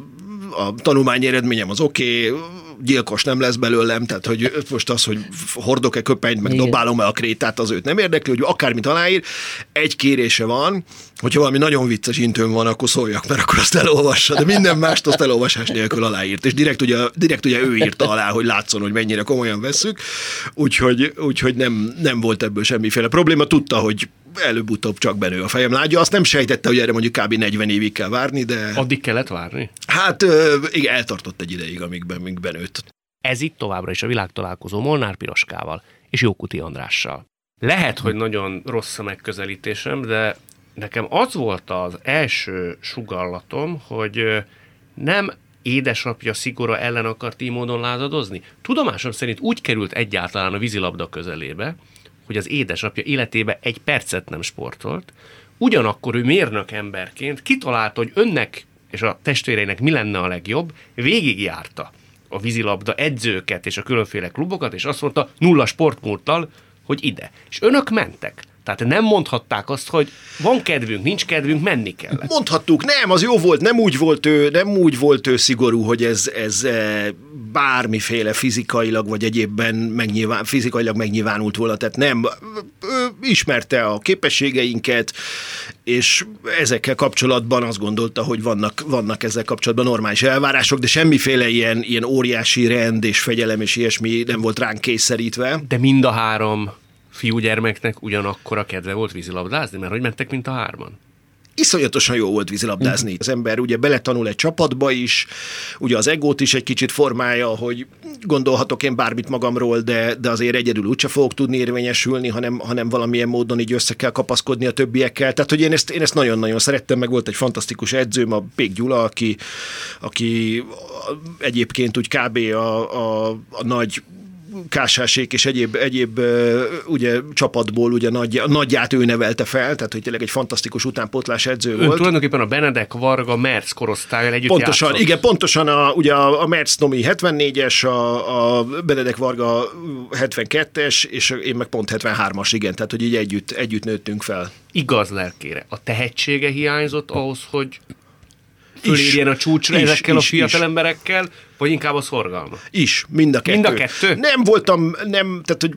a tanulmányi eredményem az oké, okay, gyilkos nem lesz belőlem, tehát hogy most az, hogy hordok-e köpenyt, meg dobálom-e a krétát, az őt nem érdekli, hogy akármit aláír. Egy kérése van, hogyha valami nagyon vicces intőm van, akkor szóljak, mert akkor azt elolvassa, de minden mást azt elolvasás nélkül aláírt, és direkt ugye, direkt ugye ő írta alá, hogy látszon, hogy mennyire komolyan vesszük, úgyhogy, úgyhogy nem, nem volt ebből semmiféle probléma, tudta, hogy előbb-utóbb csak benő a fejem lágya. Azt nem sejtette, hogy erre mondjuk kb. negyven évig kell várni, de... Addig kellett várni? Hát igen, eltartott egy ideig, amíg ben, benőtt. Ez itt továbbra is a világtalálkozó Molnár Piroskával és Jókuti Andrással. Lehet, hogy nagyon rossz a megközelítésem, de nekem az volt az első sugallatom, hogy nem édesapja szigora ellen akart így módon lázadozni. Tudomásom szerint úgy került egyáltalán a vízilabda közelébe, hogy az édesapja életébe egy percet nem sportolt, ugyanakkor ő mérnök emberként kitalálta, hogy önnek és a testvéreinek mi lenne a legjobb, végigjárta a vízilabda edzőket és a különféle klubokat, és azt mondta, nulla sportmúlttal, hogy ide. És önök mentek. Tehát nem mondhatták azt, hogy van kedvünk, nincs kedvünk, menni kell. Mondhattuk, nem, az jó volt, nem úgy volt ő, nem úgy volt ő szigorú, hogy ez, ez bármiféle fizikailag vagy egyébben megnyilván, fizikailag megnyilvánult volna, tehát nem, ő ismerte a képességeinket, és ezekkel kapcsolatban azt gondolta, hogy vannak, vannak ezzel kapcsolatban normális elvárások, de semmiféle ilyen, ilyen óriási rend és fegyelem és ilyesmi nem volt ránk kényszerítve. De mind a három fiúgyermeknek ugyanakkor a kedve volt vízilabdázni, mert hogy mentek, mint a hárman? Iszonyatosan jó volt vízilabdázni. Az ember ugye beletanul egy csapatba is, ugye az egót is egy kicsit formálja, hogy gondolhatok én bármit magamról, de, de azért egyedül úgyse fogok tudni érvényesülni, hanem, hanem valamilyen módon így össze kell kapaszkodni a többiekkel. Tehát, hogy én ezt, én ezt nagyon-nagyon szerettem, meg volt egy fantasztikus edzőm, a Pék Gyula, aki, aki egyébként úgy kb. a, a, a nagy kásásék és egyéb, egyéb ugye, csapatból ugye, nagy, nagyját ő nevelte fel, tehát hogy tényleg egy fantasztikus utánpótlás edző Ön volt. Ön tulajdonképpen a Benedek Varga Märcz korosztályon együtt pontosan, játszott. Igen, pontosan a, ugye a, a Märcz Nomi hetvennégyes, a, a Benedek Varga hetvenkettes, és én meg pont hetvenhármas, igen, tehát hogy így együtt, együtt nőttünk fel. Igaz lelkére. A tehetsége hiányzott ahhoz, hogy fölérjen a csúcsra is, ezekkel is, a fiatal is. Emberekkel, vagy inkább a szorgalma? Is, mind a kettő. Mind a kettő? Nem voltam, nem, tehát hogy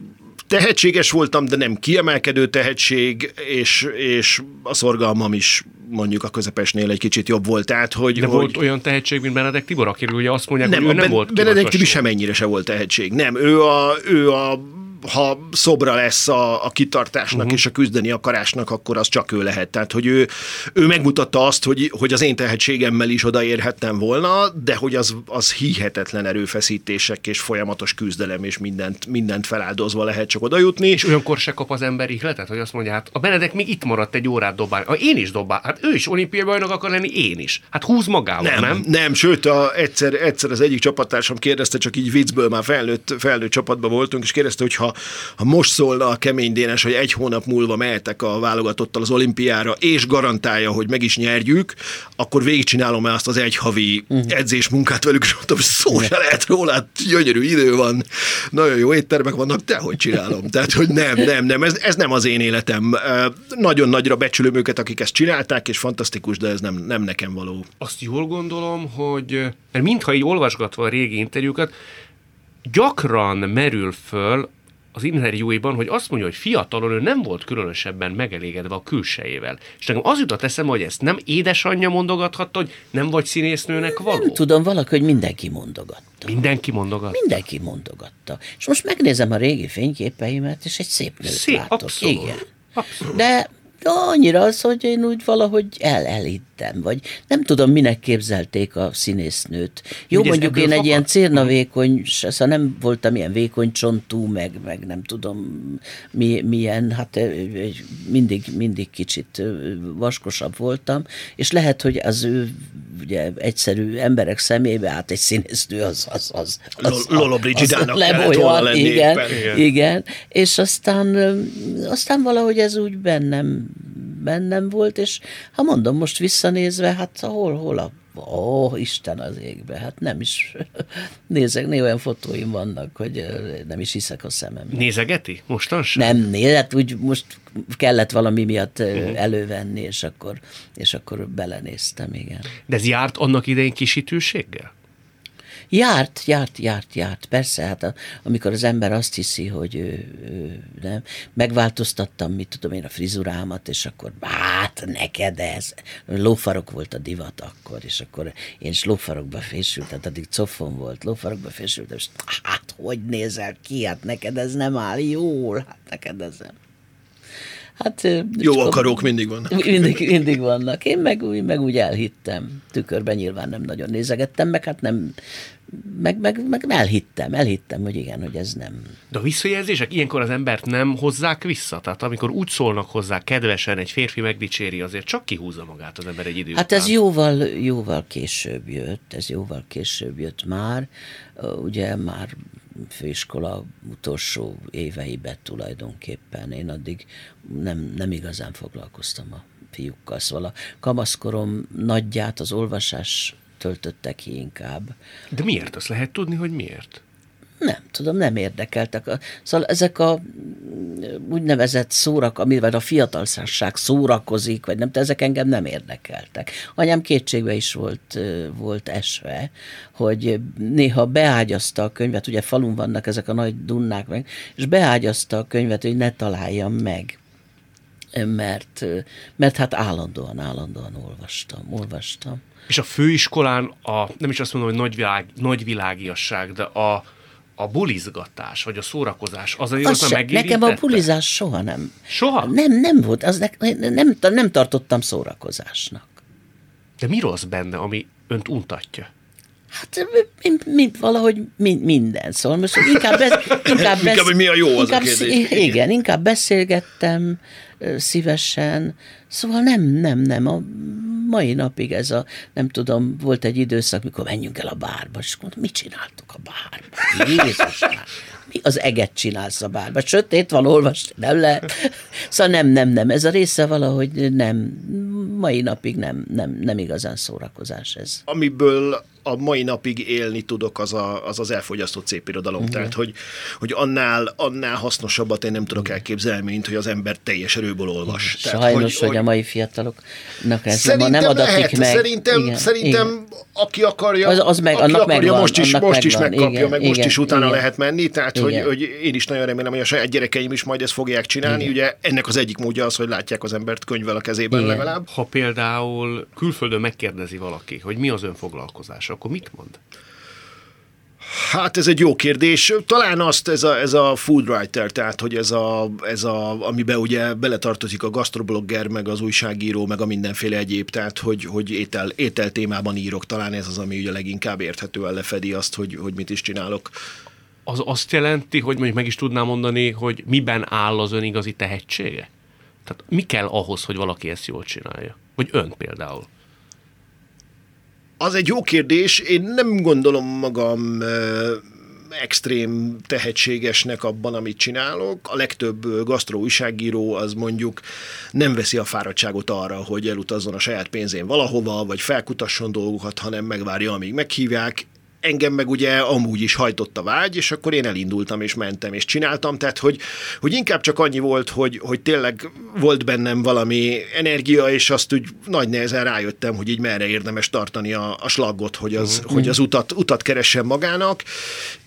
tehetséges voltam, de nem kiemelkedő tehetség, és, és a szorgalmam is mondjuk a közepesnél egy kicsit jobb volt. Tehát, hogy, de hogy... volt olyan tehetség, mint Benedek Tibor, akiről ugye azt mondják, nem, hogy ő nem ben, volt kimagasó. Benedek Tibor sem ennyire se volt tehetség. Nem, ő a... Ő a ha szobra lesz a, a kitartásnak uh-huh. és a küzdeni akarásnak, akkor az csak ő lehet. Tehát, hogy ő, ő megmutatta azt, hogy, hogy az én tehetségemmel is odaérhettem volna, de hogy az, az hihetetlen erőfeszítések és folyamatos küzdelem, és mindent, mindent feláldozva lehet csak odajutni. És olyankor se kap az ember ihletet, hogy azt mondja, hát a Benedek még itt maradt egy órát dobálni. Hát én is dobál, hát ő is olimpiai bajnok akar lenni, én is. Hát húz magával, nem? Nem, nem sőt, a, egyszer, egyszer az egyik csapattársam kérdezte, csak így viccből, már felnőtt, felnőtt csapatban voltunk, és kérdezte, hogy ha Ha, ha most szólna a Kemény Dénes, hogy egy hónap múlva mehetek a válogatottal az olimpiára, és garantálja, hogy meg is nyerjük, akkor végigcsinálom-e azt az egyhavi edzésmunkát velük, és mondtam, szó se lehet róla, hát gyönyörű idő van, nagyon jó éttermek vannak, de hogy csinálom? Tehát, hogy nem, nem, nem, ez, ez nem az én életem. Nagyon nagyra becsülöm őket, akik ezt csinálták, és fantasztikus, de ez nem, nem nekem való. Azt jól gondolom, hogy mert mintha így olvasgatva a régi interjúkat, gyakran merül föl az interjúiban, hogy azt mondja, hogy fiatalon ő nem volt különösebben megelégedve a külsejével. És nekem az jutott eszembe, hogy ezt nem édesanyja mondogathatta, hogy nem vagy színésznőnek való? Nem tudom, valahogy mindenki mondogatta. Mindenki mondogatta? Mindenki mondogatta. És most megnézem a régi fényképeimet, és egy szép nőt szép, látok. Abszolút. Igen. Abszolút. De annyira az, hogy én úgy valahogy elelittem, vagy nem tudom, minek képzelték a színésznőt. Jó, ugye mondjuk én egy ilyen cérnavékony, szóval nem voltam ilyen vékony csontú, meg, meg nem tudom mi, milyen, hát mindig, mindig kicsit vaskosabb voltam, és lehet, hogy az ő ugye, egyszerű emberek szemébe, hát egy színésznő az az az. az Lola Brigidának kellett volna lenni. Igen, igen, és aztán, aztán valahogy ez úgy bennem bennem volt, és ha mondom, most visszanézve, hát hol, hol a ó, Isten az égbe, hát nem is nézek, néha olyan fotóim vannak, hogy nem is hiszek a szemembe. Nézegeti? Mostanság? Nem, néz, hát úgy most kellett valami miatt uh-huh. elővenni, és akkor, és akkor belenéztem, igen. De ez járt annak idején kisítőséggel? Járt, járt, járt, járt. Persze, hát a, amikor az ember azt hiszi, hogy ő, ő, nem, megváltoztattam, mit tudom én, a frizurámat, és akkor hát neked ez. Lófarok volt a divat akkor, és akkor én is lófarokba fésültem, addig cofon volt, lófarokba fésültem, és hát hogy nézel ki, hát neked ez nem áll jól, hát neked ez nem. Hát, jó akarók mindig vannak. Mindig, mindig vannak. Én meg, meg úgy elhittem. Tükörben nyilván nem nagyon nézegettem, meg hát nem, meg, meg, meg elhittem, elhittem, hogy igen, hogy ez nem. De a visszajelzések ilyenkor az embert nem hozzák vissza? Tehát amikor úgy szólnak hozzá kedvesen, egy férfi megdicséri, azért csak kihúzza magát az ember egy idő hát után. Hát ez jóval, jóval később jött, ez jóval később jött már, ugye már főiskola utolsó éveiben tulajdonképpen. Én addig nem, nem igazán foglalkoztam a fiúkkal, szóval a kamaszkorom nagyját az olvasás töltötte ki inkább. De miért? Azt lehet tudni, hogy miért? Nem tudom, nem érdekeltek. Szóval ezek a úgynevezett szórak, amivel a fiatalság szórakozik, vagy nem, ezek engem nem érdekeltek. Anyám kétségbe is volt, volt esve, hogy néha beágyazta a könyvet, ugye falun vannak ezek a nagy dunnák meg, és beágyazta a könyvet, hogy ne találjam meg. Mert, mert hát állandóan, állandóan olvastam, olvastam. És a főiskolán a, nem is azt mondom, hogy nagyvilág, nagyvilágiasság, de a, a bulizgatás, vagy a szórakozás, az azért megérintette? Nekem a bulizás soha nem. Soha? Nem, nem volt, az ne, nem, nem tartottam szórakozásnak. De mi rossz benne, ami önt untatja? Hát mint, mint valahogy mind, minden, szóval most inkább, besz, inkább, besz, inkább mi a jó az a kérdés. Igen, inkább beszélgettem szívesen, szóval nem, nem, nem, a mai napig ez a, nem tudom, volt egy időszak, mikor menjünk el a bárba, és mondom, mit csináltuk a bárba? Jézus, mi az eget csinálsz a bárba? Sötét van, olvasni nem lehet. Szóval nem, nem, nem, ez a része valahogy nem, mai napig nem, nem, nem igazán szórakozás ez. Amiből a mai napig élni tudok, az a, az, az elfogyasztott szép irodalom. Uh-huh. Tehát, hogy, hogy annál, annál hasznosabbat én nem tudok elképzelni, mint hogy az ember teljes erőből olvas. Tehát, sajnos, hogy, hogy a mai fiataloknak ez nem adatik lehet, meg. Szerintem, igen, szerintem igen. Aki akarja, az, az meg, aki annak akarja megvan, most is, annak most megvan, is megkapja, igen, meg most igen, is utána igen, lehet menni. Tehát, hogy, hogy én is nagyon remélem, hogy a saját gyerekeim is majd ezt fogják csinálni. Igen. Ugye ennek az egyik módja az, hogy látják az embert könyvvel a kezében igen. legalább. Ha például külföldön megkérdezi valaki, hogy mi az önfoglalkozása, akkor mit mond? Hát ez egy jó kérdés. Talán azt ez a, ez a food writer, tehát hogy ez a, ez a, amiben ugye beletartozik a gastroblogger, meg az újságíró, meg a mindenféle egyéb, tehát hogy, hogy étel, étel témában írok. Talán ez az, ami ugye leginkább érthetően lefedi azt, hogy, hogy mit is csinálok. Az azt jelenti, hogy mondjuk meg is tudnám mondani, hogy miben áll az ön igazi tehetsége? Tehát mi kell ahhoz, hogy valaki ezt jól csinálja? Vagy ön például? Az egy jó kérdés. Én nem gondolom magam ö, extrém tehetségesnek abban, amit csinálok. A legtöbb gasztró újságíró az mondjuk nem veszi a fáradtságot arra, hogy elutazzon a saját pénzén valahova, vagy felkutasson dolgokat, hanem megvárja, amíg meghívják. Engem meg ugye amúgy is hajtott a vágy, és akkor én elindultam, és mentem, és csináltam, tehát hogy, hogy inkább csak annyi volt, hogy, hogy tényleg volt bennem valami energia, és azt úgy nagy nehezen rájöttem, hogy így merre érdemes tartani a, a slaggot, hogy az, mm. hogy az utat, utat keressen magának,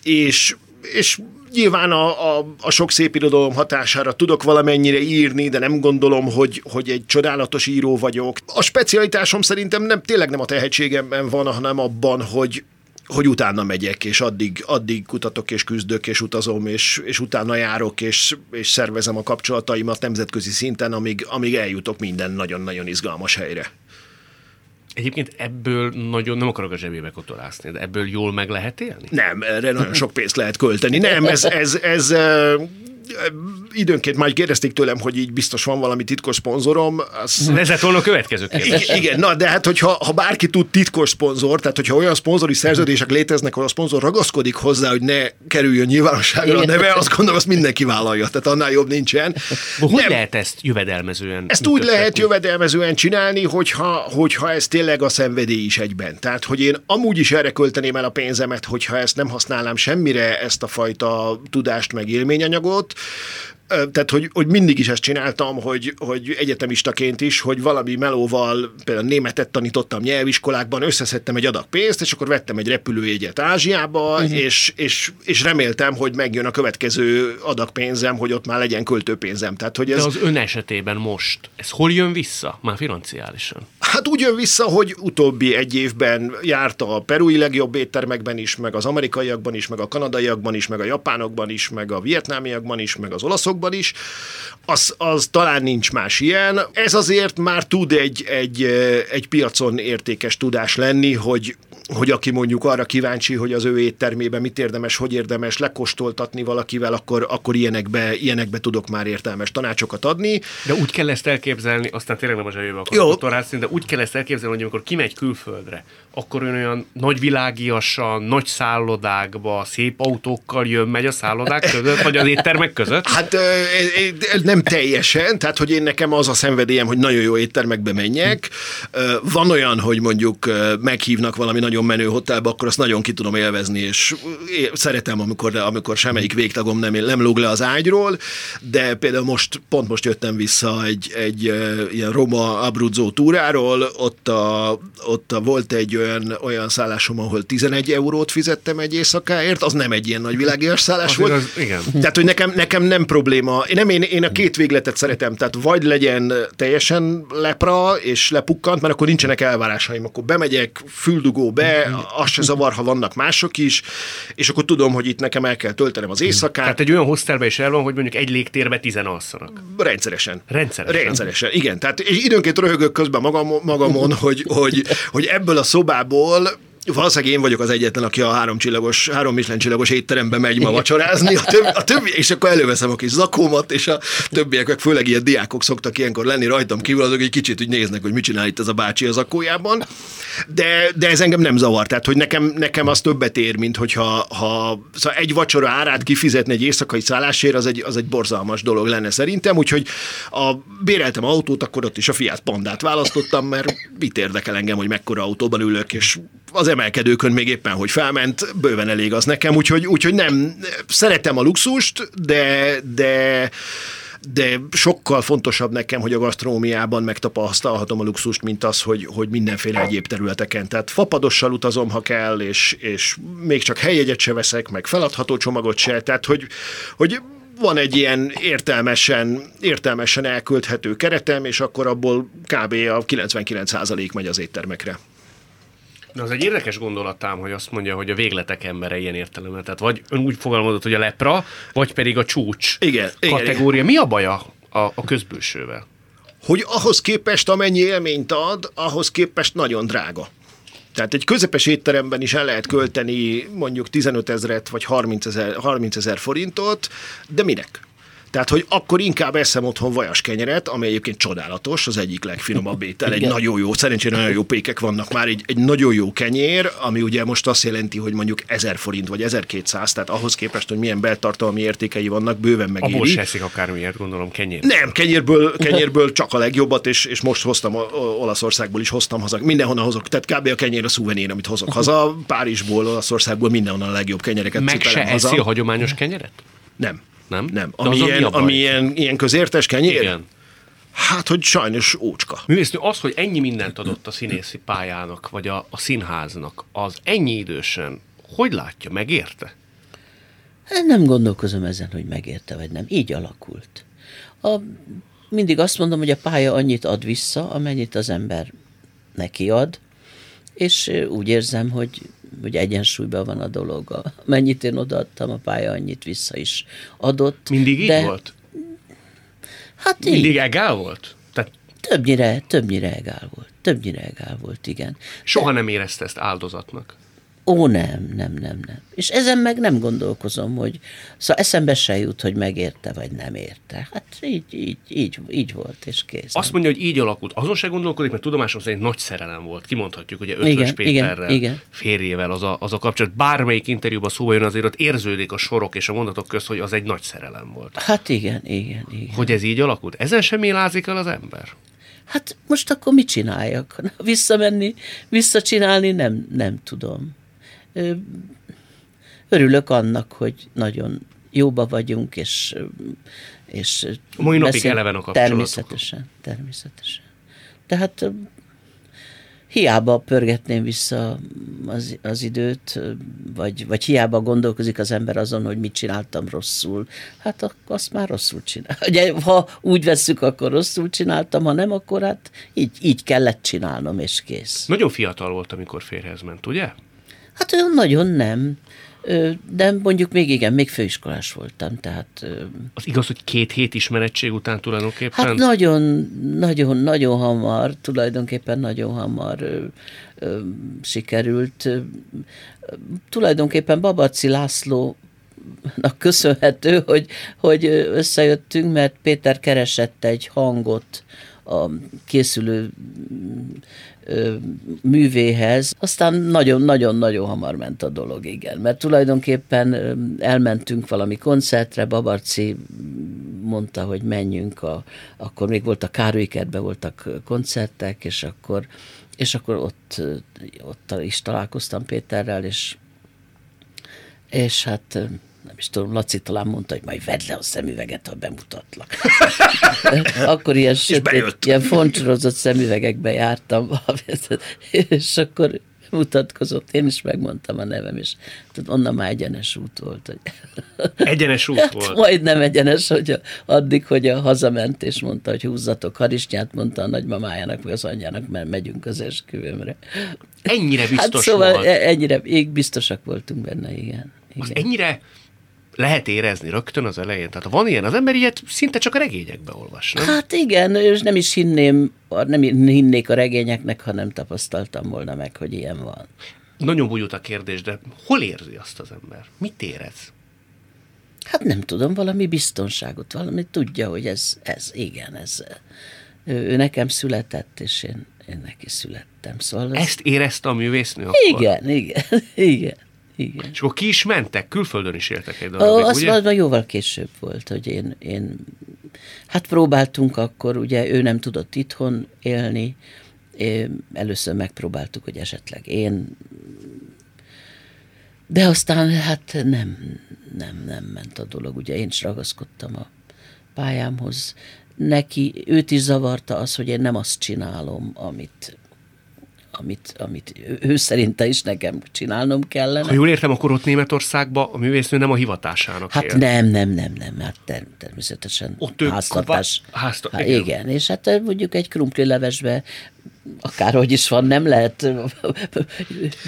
és, és nyilván a, a, a sok szép irodalom hatására tudok valamennyire írni, de nem gondolom, hogy, hogy egy csodálatos író vagyok. A specialitásom szerintem nem, tényleg nem a tehetségemben van, hanem abban, hogy hogy utána megyek, és addig, addig kutatok, és küzdök, és utazom, és, és utána járok, és, és szervezem a kapcsolataimat nemzetközi szinten, amíg, amíg eljutok minden nagyon-nagyon izgalmas helyre. Egyébként ebből nagyon, nem akarok a zsebébe kotorászni, de ebből jól meg lehet élni? Nem, erre nagyon sok pénzt lehet költeni. Nem, ez... ez, ez, ez időnként már kérdezték tőlem, hogy így biztos van valami titkos szponzorom. Azt... Ez lett volna a következő kérdés. Igen, igen, na de hát, hogyha ha bárki tud titkos szponzor, tehát hogyha olyan szponzori szerződések léteznek, ahol a szponzor ragaszkodik hozzá, hogy ne kerüljön nyilvánosságra a neve, azt gondolom, azt mindenki vállalja, tehát annál jobb nincsen. Hogy nem, lehet ezt jövedelmezően? Ezt úgy lehet jövedelmezően csinálni, hogyha, hogyha ez tényleg a szenvedély is egyben. Tehát, hogy én amúgy is erre költeném el a pénzemet, hogyha ezt nem használnám semmire, ezt a fajta tudást meg élményanyagot. Tehát, hogy, hogy mindig is ezt csináltam, hogy, hogy egyetemistaként is, hogy valami melóval, például németet tanítottam nyelviskolákban, összeszedtem egy adag pénzt, és akkor vettem egy repülőjegyet Ázsiába, uh-huh. és, és, és reméltem, hogy megjön a következő adag pénzem, hogy ott már legyen költőpénzem. Tehát, hogy ez... De az ön esetében most, ez hol jön vissza? Már financiálisan? Hát úgy jön vissza, hogy utóbbi egy évben járt a perui legjobb éttermekben is, meg az amerikaiakban is, meg a kanadaiakban is, meg a japánokban is, meg a vietnámiakban is, meg az olaszokban is, az, az talán nincs más ilyen. Ez azért már tud egy, egy, egy piacon értékes tudás lenni, hogy, hogy aki mondjuk arra kíváncsi, hogy az ő éttermében mit érdemes, hogy érdemes lekóstoltatni valakivel, akkor, akkor ilyenekbe, ilyenekbe tudok már értelmes tanácsokat adni. De úgy kell ezt elképzelni, aztán tényleg nem a zsebébe akarok torászni, de úgy kell ezt elképzelni, hogy amikor kimegy külföldre, akkor ön olyan nagyvilágiasan, nagy szállodákba, szép autókkal jön, megy a szállodák között, vagy az éttermek között? Hát Nem teljesen, tehát hogy én nekem az a szenvedélyem, hogy nagyon jó éttermekbe menjek. Van olyan, hogy mondjuk meghívnak valami nagyon menő hotelbe, akkor azt nagyon ki tudom élvezni, és szeretem, amikor, amikor semmelyik végtagom nem, nem lóg le az ágyról, de például most, pont most jöttem vissza egy, egy ilyen Roma Abruzzo túráról, ott, a, ott a, volt egy olyan, olyan szállásom, ahol tizenegy eurót fizettem egy éjszakáért, az nem egy ilyen nagy világérs szállás volt. Az, igen. Tehát, hogy nekem, nekem nem probléma. Nem, én, én a két végletet szeretem, tehát vagy legyen teljesen lepra és lepukkant, mert akkor nincsenek elvárásaim, akkor bemegyek, füldugó be, az se zavar, ha vannak mások is, és akkor tudom, hogy itt nekem el kell töltenem az éjszakát. Tehát egy olyan hostelben is el van, hogy mondjuk egy légtérbe tizen alszanak. Rendszeresen. Rendszeresen. Rendszeresen, igen. Tehát időnként röhögök közben magam, magamon, hogy, hogy, hogy ebből a szobából valószínűleg én vagyok az egyetlen, aki a három csillagos, három Michelin csillagos étterembe megy ma vacsorázni, a többi, a többi, és akkor előveszem a kis zakómat, és a többiek, főleg ilyen diákok szoktak ilyenkor lenni rajtam kívül, azok egy kicsit úgy néznek, hogy mit csinál itt ez a bácsi a zakójában, de, de ez engem nem zavar, tehát hogy nekem, nekem az többet ér, mint hogyha ha, szóval egy vacsora árát kifizetni egy éjszakai szállásért, az egy, az egy borzalmas dolog lenne szerintem, úgyhogy a, béreltem autót, akkor ott is a Fiat Pandát választottam, mert mit érdekel engem, hogy mekkora autóban ülök, és az emelkedőkön még éppen, hogy felment, bőven elég az nekem, úgyhogy, úgyhogy nem, szeretem a luxust, de, de, de sokkal fontosabb nekem, hogy a gasztronómiában megtapasztalhatom a luxust, mint az, hogy, hogy mindenféle egyéb területeken. Tehát fapadossal utazom, ha kell, és, és még csak helyjegyet se veszek, meg feladható csomagot se, tehát hogy, hogy van egy ilyen értelmesen, értelmesen elküldhető keretem, és akkor abból kb. A kilencvenkilenc százalék megy az éttermekre. De az egy érdekes gondolatám, hogy azt mondja, hogy a végletek embere ilyen értelemben. Tehát vagy ön úgy fogalmazott, hogy a lepra, vagy pedig a csúcs igen, kategória. Igen. Mi a baja a, a közbülsővel? Hogy ahhoz képest, amennyi élményt ad, ahhoz képest nagyon drága. Tehát egy közepes étteremben is el lehet költeni mondjuk tizenöt ezret vagy harminc ezer forintot, de minek? Tehát, hogy akkor inkább eszem otthon vajaskenyeret, ami egyébként csodálatos, az egyik legfinomabb étel, egy nagyon jó, szerencsére nagyon jó pékek vannak már, egy, egy nagyon jó kenyér, ami ugye most azt jelenti, hogy mondjuk ezer forint vagy ezerkétszáz, tehát ahhoz képest, hogy milyen beltartalmi értékei vannak, bőven megéri. Abból se eszik akármilyet, gondolom, kenyér. Nem, kenyérből, kenyérből csak a legjobbat, és, és most hoztam, Olaszországból is hoztam haza, mindenhonnan hozok, tehát kb. A kenyér a szuvenír, amit hozok haza, Párizsból, Olaszországból mindenhonnan a legjobb kenyereket cipelem haza. Meg se eszi a hagyományos kenyeret? Nem. Nem? Nem. Ami, ilyen, ami ilyen, ilyen közértes kenyér? Igen. Hát, hogy sajnos ócska. Művésznő, az, hogy ennyi mindent adott a színészi pályának, vagy a, a színháznak, az ennyi idősen, hogy látja, megérte? Hát nem gondolkozom ezen, hogy megérte, vagy nem. Így alakult. A, mindig azt mondom, hogy a pálya annyit ad vissza, amennyit az ember neki ad, és úgy érzem, hogy hogy egyensúlyban van a dolog. Mennyit én odaadtam, a pálya annyit vissza is adott. Mindig így de... volt? Hát Mindig így. egál volt? Tehát... Többnyire, többnyire egál volt. Többnyire egál volt, igen. Soha de... nem érezte ezt áldozatnak? Ó, nem, nem, nem, nem. És ezen meg nem gondolkozom, hogy szóval eszembe se jut, hogy megérte, vagy nem érte. Hát így, így, így, így volt, és kész. Azt mondja, hogy így alakult. Azon se gondolkodik, mert tudomásom szerint nagy szerelem volt. Kimondhatjuk, hogy Ötvös Péterrel, igen, igen. férjével az a, az a kapcsolat. Bármelyik interjúban szóba jön, azért ott érződik a sorok és a mondatok közt, hogy az egy nagy szerelem volt. Hát igen, igen, igen. Hogy ez így alakult? Ezen sem élázik el az ember? Hát most akkor mit csináljak? Visszamenni, visszacsinálni nem, nem tudom. Örülök annak, hogy nagyon jóba vagyunk, és, és mai napig eleven a kapcsolatok. Természetesen, természetesen. Tehát hiába pörgetném vissza az, az időt, vagy, vagy hiába gondolkozik az ember azon, hogy mit csináltam rosszul. Hát azt már rosszul csináltam. Ugye, ha úgy vesszük, akkor rosszul csináltam, ha nem, akkor hát így, így kellett csinálnom, és kész. Nagyon fiatal volt, amikor férjhez ment, ugye? Hát olyan nagyon nem, de mondjuk még igen, még főiskolás voltam, tehát... Az igaz, hogy két hét ismerettség után tulajdonképpen? Hát nagyon, nagyon, nagyon hamar, tulajdonképpen nagyon hamar ö, ö, sikerült. Tulajdonképpen Babacsi Lászlónak köszönhető, hogy, hogy összejöttünk, mert Péter keresett egy hangot, a készülő művéhez. Aztán nagyon-nagyon-nagyon hamar ment a dolog, igen. Mert tulajdonképpen elmentünk valami koncertre, Babacsi mondta, hogy menjünk, a, akkor még volt a Károly kertben voltak koncertek, és akkor, és akkor ott, ott is találkoztam Péterrel, és, és hát nem is tudom, Laci talán mondta, hogy majd vedd le a szemüveget, ha bemutatlak. Akkor ilyen sötét, ilyen foncsorozott szemüvegekbe jártam, és akkor mutatkozott, én is megmondtam a nevem, és onnan már egyenes út volt. Egyenes út hát volt? Majdnem egyenes, hogy a, addig, hogy a hazament, és mondta, hogy húzzatok harisnyát, mondta a nagymamájának, vagy az anyjának, mert megyünk az esküvőmre. Ennyire biztos hát szóval volt? Ennyire, biztosak voltunk benne, igen. igen. Az ennyire lehet érezni rögtön az elején? Tehát van ilyen, az ember ilyet szinte csak a regényekbe olvas, nem? Hát igen, és nem is hinném, nem hinnék a regényeknek, ha nem tapasztaltam volna meg, hogy ilyen van. Nagyon bújult a kérdés, de hol érzi azt az ember? Mit érez? Hát nem tudom, valami biztonságot, valami tudja, hogy ez, ez igen, ez ő nekem született, és én, én neki születtem. Szóval ezt az... érezte a művésznő akkor? Igen, igen, igen. Igen. És akkor ki is mentek? Külföldön is éltek egy darabig, az, ugye? Az már jóval később volt, hogy én, én... Hát próbáltunk akkor, ugye ő nem tudott itthon élni. Én először megpróbáltuk, hogy esetleg én... De aztán hát nem, nem, nem ment a dolog. Ugye én is ragaszkodtam a pályámhoz. Neki, őt is zavarta az, hogy én nem azt csinálom, amit... Amit, amit ő szerinte is nekem csinálnom kellene. Ha jól értem, akkor ott Németországban a művésznő nem a hivatásának hát él. Hát nem, nem, nem, nem, hát természetesen ott háztartás. Kupa, házta, hát igen. igen, és hát mondjuk egy krumplilevesbe, akárhogy is van, nem lehet,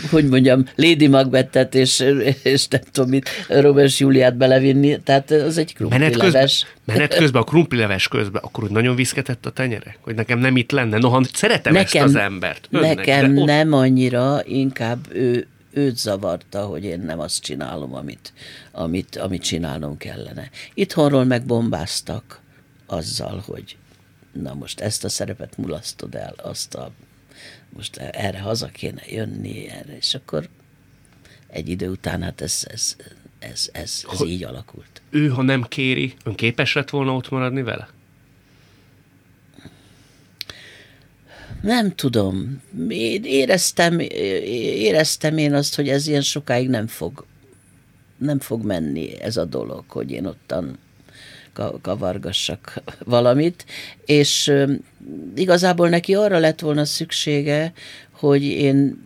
hogy mondjam, Lady Macbethet és, és nem tudom mit, Rómeót Júliát belevinni, tehát az egy krumplileves. Menet közben, a krumplileves közben, akkor úgy nagyon viszketett a tenyere, hogy nekem nem itt lenne. Noha szeretem nekem, ezt az embert. Önnek, nekem ott... nem annyira, inkább ő, őt zavarta, hogy én nem azt csinálom, amit, amit, amit csinálnom kellene. Itthonról megbombáztak azzal, hogy na most ezt a szerepet mulasztod el, azt a, most erre haza kéne jönni, erre, és akkor egy idő után hát ez, ez, ez, ez, ez így alakult. Ő, ha nem kéri, ön képes lett volna ott maradni vele? Nem tudom. Én éreztem, éreztem én azt, hogy ez ilyen sokáig nem fog, nem fog menni ez a dolog, hogy én ottan kavargassak valamit, és igazából neki arra lett volna szüksége, hogy én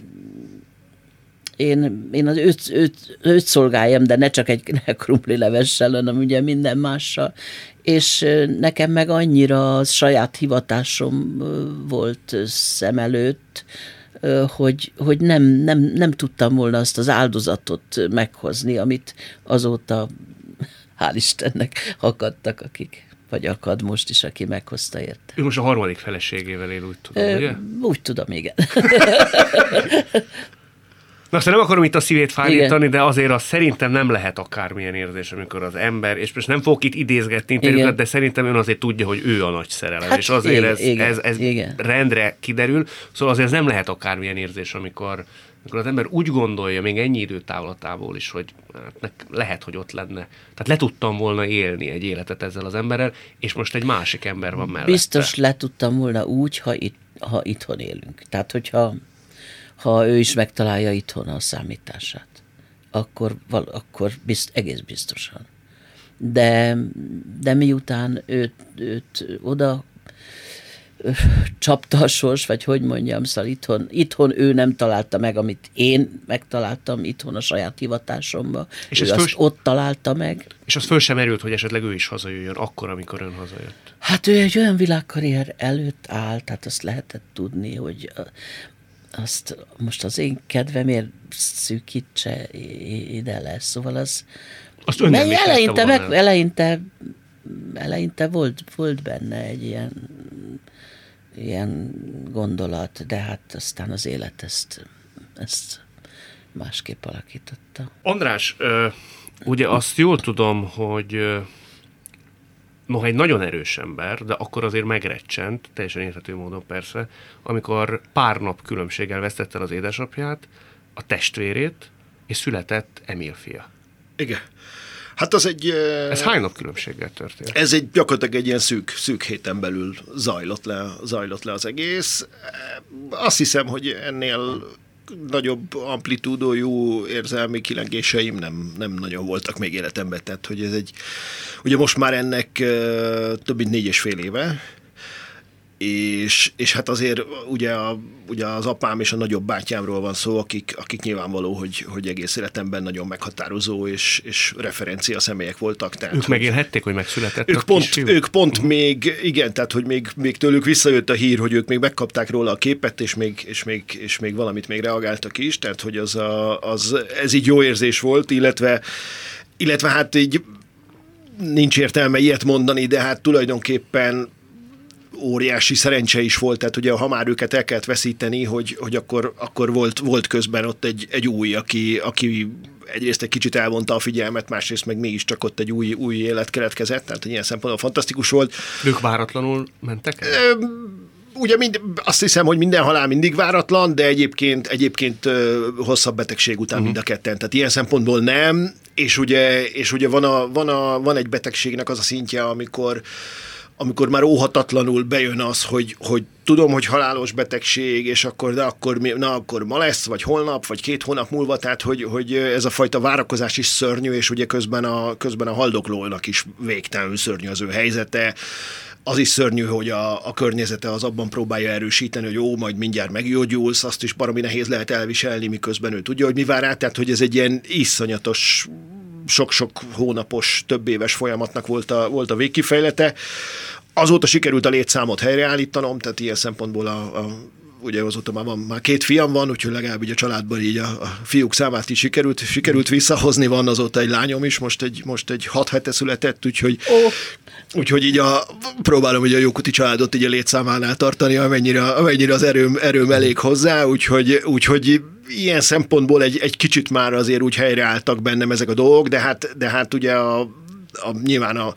én, én az őt, őt, őt szolgáljam, de ne csak egy krumplilevessel, hanem ugye minden mással, és nekem meg annyira saját hivatásom volt szem előtt, hogy, hogy nem, nem, nem tudtam volna azt az áldozatot meghozni, amit azóta hál' Istennek akadtak, akik, vagy akad most is, aki meghozta érte. Ő most a harmadik feleségével él, úgy tudom, Ö, ugye? Úgy tudom, igen. Na, aztán nem akarom itt a szívét fájítani, igen. De azért az szerintem nem lehet akármilyen érzés, amikor az ember, és most nem fogok itt idézgetni interjúkat, de szerintem ön azért tudja, hogy ő a nagy szerelem, hát és azért igen, ez, igen, ez, ez igen. Rendre kiderül, szóval azért ez nem lehet akármilyen érzés, amikor, amikor az ember úgy gondolja, még ennyi időtávlatából is, hogy hát lehet, hogy ott lenne. Tehát le tudtam volna élni egy életet ezzel az emberrel, és most egy másik ember van mellette. Biztos le tudtam volna úgy, ha, itt, ha itthon élünk. Tehát, hogyha ha ő is megtalálja itthon a számítását, akkor, val- akkor bizt- egész biztosan. De, de miután őt, őt oda ö, csapta a sors, vagy hogy mondjam, szóval itthon, itthon ő nem találta meg, amit én megtaláltam itthon a saját hivatásomba, és ő azt s- ott találta meg. És az föl sem erült, hogy esetleg ő is hazajöjjön akkor, amikor ön hazajött. Hát ő egy olyan világkarrier előtt áll, tehát azt lehetett tudni, hogy... azt most az én kedvemért szűkítse ide le, szóval az... Azt ön nem eleinte, meg, eleinte, eleinte volt, volt benne egy ilyen, ilyen gondolat, de hát aztán az élet ezt, ezt másképp alakította. András, ugye azt jól tudom, hogy noha egy nagyon erős ember, de akkor azért megrecsent, teljesen érthető módon persze, amikor pár nap különbséggel vesztette el az édesapját, a testvérét, és született Emil fia. Igen. Hát az egy... Ez hány nap különbséggel történt? Ez egy gyakorlatilag egy ilyen szűk, szűk héten belül zajlott le, zajlott le az egész. Azt hiszem, hogy ennél nagyobb amplitúdójú érzelmi kilengéseim nem, nem nagyon voltak még életemben. Tehát, hogy ez egy... Ugye most már ennek több mint négy és fél éve, és, és hát azért ugye, a, ugye az apám és a nagyobb bátyámról van szó, akik, akik nyilvánvaló, hogy, hogy egész életemben nagyon meghatározó és, és referencia személyek voltak. Tehát, ők megélhették, hogy megszületett. Ők pont, ők pont még, igen, tehát hogy még, még tőlük visszajött a hír, hogy ők még megkapták róla a képet, és még, és még, és még valamit még reagáltak is, tehát hogy az a, az, ez így jó érzés volt, illetve, illetve hát így nincs értelme ilyet mondani, de hát tulajdonképpen óriási szerencse is volt, tehát ugye ha már őket el kellett veszíteni, hogy, hogy akkor, akkor volt, volt közben ott egy, egy új, aki, aki egyrészt egy kicsit elvonta a figyelmet, másrészt meg mégis csak ott egy új, új élet keletkezett, tehát ilyen szempontból fantasztikus volt. Ők váratlanul mentek el? Ugye mind, azt hiszem, hogy minden halál mindig váratlan, de egyébként, egyébként hosszabb betegség után uh-huh. mind a ketten, tehát ilyen szempontból nem, és ugye, és ugye van, a, van, a, van egy betegségnek az a szintje, amikor amikor már óhatatlanul bejön az, hogy, hogy tudom, hogy halálos betegség, és akkor, de akkor, na, akkor ma lesz, vagy holnap, vagy két hónap múlva, tehát hogy, hogy ez a fajta várakozás is szörnyű, és ugye közben a, közben a haldoklónak is végtelenül szörnyű az ő helyzete. Az is szörnyű, hogy a, a környezete az abban próbálja erősíteni, hogy ó, majd mindjárt meggyógyulsz, azt is baromi nehéz lehet elviselni, miközben ő tudja, hogy mi vár rá, tehát hogy ez egy ilyen iszonyatos, sok-sok hónapos, több éves folyamatnak volt a, volt a végkifejlete. Azóta sikerült a létszámot helyreállítanom, tehát ilyen szempontból a, a, ugye azóta már, van, már két fiam van, úgyhogy legalább ugye a családban így a, a fiúk számát is sikerült, sikerült visszahozni, van azóta egy lányom is, most egy, most egy hat hete született, úgyhogy, oh. úgyhogy így a, próbálom ugye a Jókuti családot így a létszámánál tartani, amennyire, amennyire az erőm, erőm elég hozzá, úgyhogy, úgyhogy ilyen szempontból egy, egy kicsit már azért úgy helyreálltak bennem ezek a dolgok, de hát, de hát ugye a, a, nyilván a,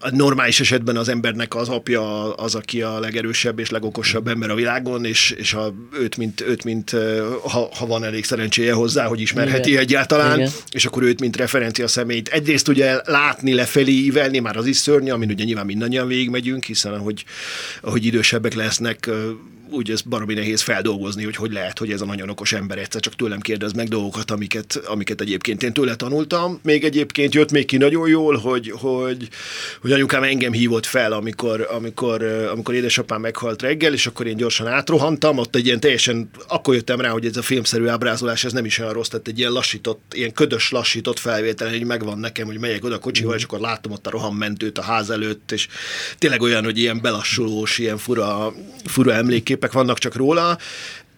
a normális esetben az embernek az apja az, aki a legerősebb és legokosabb ember a világon, és, és a, őt, mint, őt mint ha, ha van elég szerencséje hozzá, hogy ismerheti igen. egyáltalán, igen. és akkor őt, mint referencia személyt. Egyrészt ugye látni lefelé ívelni, már az is szörnyű, amin ugye nyilván mindannyian végigmegyünk, hiszen ahogy, ahogy idősebbek lesznek, úgy ez baromi nehéz feldolgozni, hogy hogy lehet, hogy ez a nagyon okos ember egyszer csak tőlem kérdez meg dolgokat, amiket, amiket egyébként én tőle tanultam. Még egyébként jött még ki nagyon jól, hogy, hogy, hogy anyukám engem hívott fel, amikor, amikor, amikor édesapám meghalt reggel, és akkor én gyorsan átrohantam, ott egy ilyen teljesen, akkor jöttem rá, hogy ez a filmszerű ábrázolás, ez nem is olyan rossz, tehát egy ilyen lassított, ilyen ködös lassított felvételen, így megvan nekem, hogy megyek oda kocsival, és akkor láttam ott a rohammentőt a ház előtt, és tényleg olyan, hogy ilyen belassulós, ilyen fura, fura emlékkép vannak csak róla,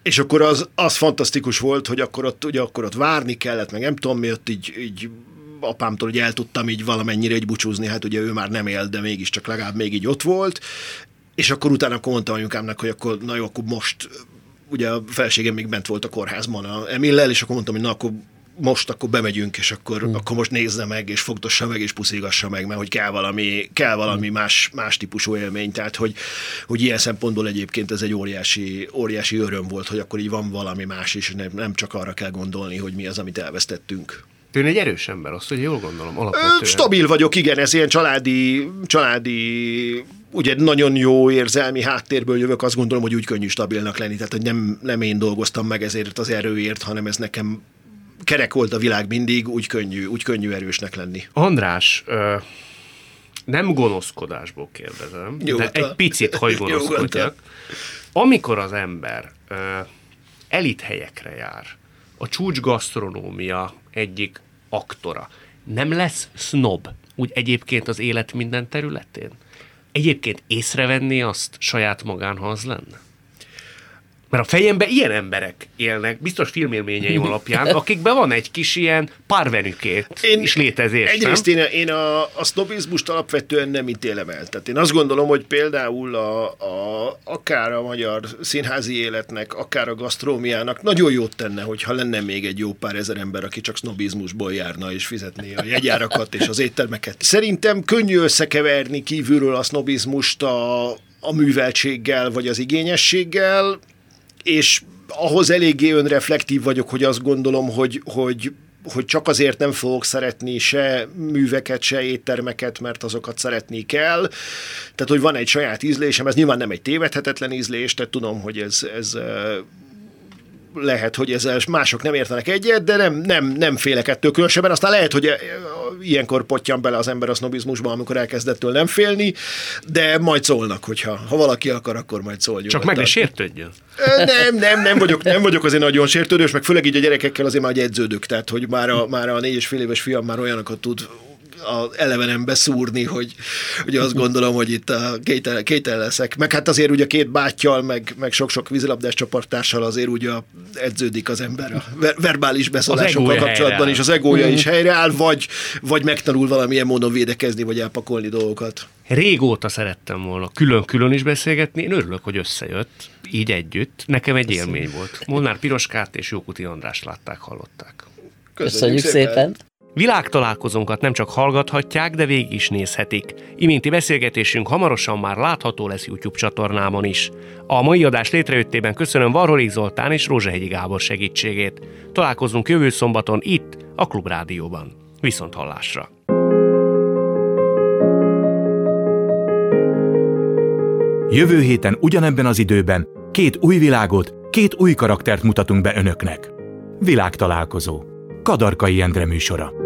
és akkor az, az fantasztikus volt, hogy akkor ott, ugye, akkor ott várni kellett, meg nem tudom, mi ott így, így apámtól ugye el tudtam így valamennyire így búcsúzni, hát ugye ő már nem él, de mégiscsak legalább még így ott volt, és akkor utána akkor mondtam anyukámnak, hogy akkor na jó, akkor most, ugye a feleségem még bent volt a kórházban a Emillel, és akkor mondtam, hogy na akkor most akkor bemegyünk, és akkor, hmm. akkor most nézze meg, és fogdossa meg, és puszilgassa meg, mert hogy kell valami, kell valami más, más típusú élmény, tehát hogy, hogy ilyen szempontból egyébként ez egy óriási, óriási öröm volt, hogy akkor így van valami más, és nem, nem csak arra kell gondolni, hogy mi az, amit elvesztettünk. Ön egy erős ember, azt, hogy jól gondolom, alapvetően. Stabil vagyok, igen, ez ilyen családi, családi, ugye nagyon jó érzelmi háttérből jövök, azt gondolom, hogy úgy könnyű stabilnak lenni, tehát hogy nem, nem én dolgoztam meg ezért az erőért, hanem ez nekem kerek volt a világ mindig, úgy könnyű, úgy könnyű erősnek lenni. András, ö, nem gonoszkodásból kérdezem, nyugodtan. De egy picit, hogy gonoszkodjak. Amikor az ember ö, elithelyekre jár, a csúcs gasztronómia egyik aktora, nem lesz sznob úgy egyébként az élet minden területén? Egyébként észrevenné azt saját magán, ha az lenne? Mert a fejemben ilyen emberek élnek, biztos filmélményeim alapján, akikben van egy kis ilyen párvenükét én, is létezés. Egyrészt én, én a, a sznobizmust alapvetően nem ítélem el. Tehát én azt gondolom, hogy például a, a, akár a magyar színházi életnek, akár a gasztrómiának nagyon jót tenne, hogyha lenne még egy jó pár ezer ember, aki csak sznobizmusból járna és fizetné a jegyárakat és az éttermeket. Szerintem könnyű összekeverni kívülről a sznobizmust a, a műveltséggel vagy az igényességgel, és ahhoz eléggé önreflektív vagyok, hogy azt gondolom, hogy, hogy, hogy csak azért nem fogok szeretni se műveket, se éttermeket, mert azokat szeretni kell. Tehát, hogy van egy saját ízlésem, ez nyilván nem egy tévedhetetlen ízlés, tehát tudom, hogy ez, ez lehet, hogy ezzel mások nem értenek egyet, de nem, nem, nem félek ettől különösebben. Aztán lehet, hogy ilyenkor potyan bele az ember a sznobizmusba, amikor elkezdettől nem félni, de majd szólnak, hogyha ha valaki akar, akkor majd szóljuk. Csak meg ne sértődjön. Nem, nem, nem vagyok, nem vagyok azért nagyon sértődős, meg főleg így a gyerekekkel azért már edződök, tehát hogy már a, már a négy és fél éves fiam már olyanokat tud az elevenembe szúrni, hogy, hogy azt gondolom, hogy itt a kétel, kétel leszek. Meg hát azért ugye két bátyjal, meg, meg sok-sok vízilabdás csapatársal azért ugye edződik az ember a ver- verbális beszólásokkal kapcsolatban, és az egója mm. is helyreáll, vagy, vagy megtanul valamilyen módon védekezni, vagy elpakolni dolgokat. Régóta szerettem volna külön-külön is beszélgetni, én örülök, hogy összejött, így együtt. Nekem egy Köszönöm. élmény volt. Molnár Piroskát és Jókuti Andrást látták, hallották. Köszönjük, Köszönjük szépen! szépen. Világtalálkozónkat nem csak hallgathatják, de végig is nézhetik. Iménti beszélgetésünk hamarosan már látható lesz YouTube csatornámon is. A mai adás létrejöttében köszönöm Varholik Zoltán és Rózsahegyi Gábor segítségét. Találkozunk jövő szombaton itt, a Klubrádióban. Viszont hallásra! Jövő héten ugyanebben az időben két új világot, két új karaktert mutatunk be önöknek. Világtalálkozó. Kadarkai Endre műsora.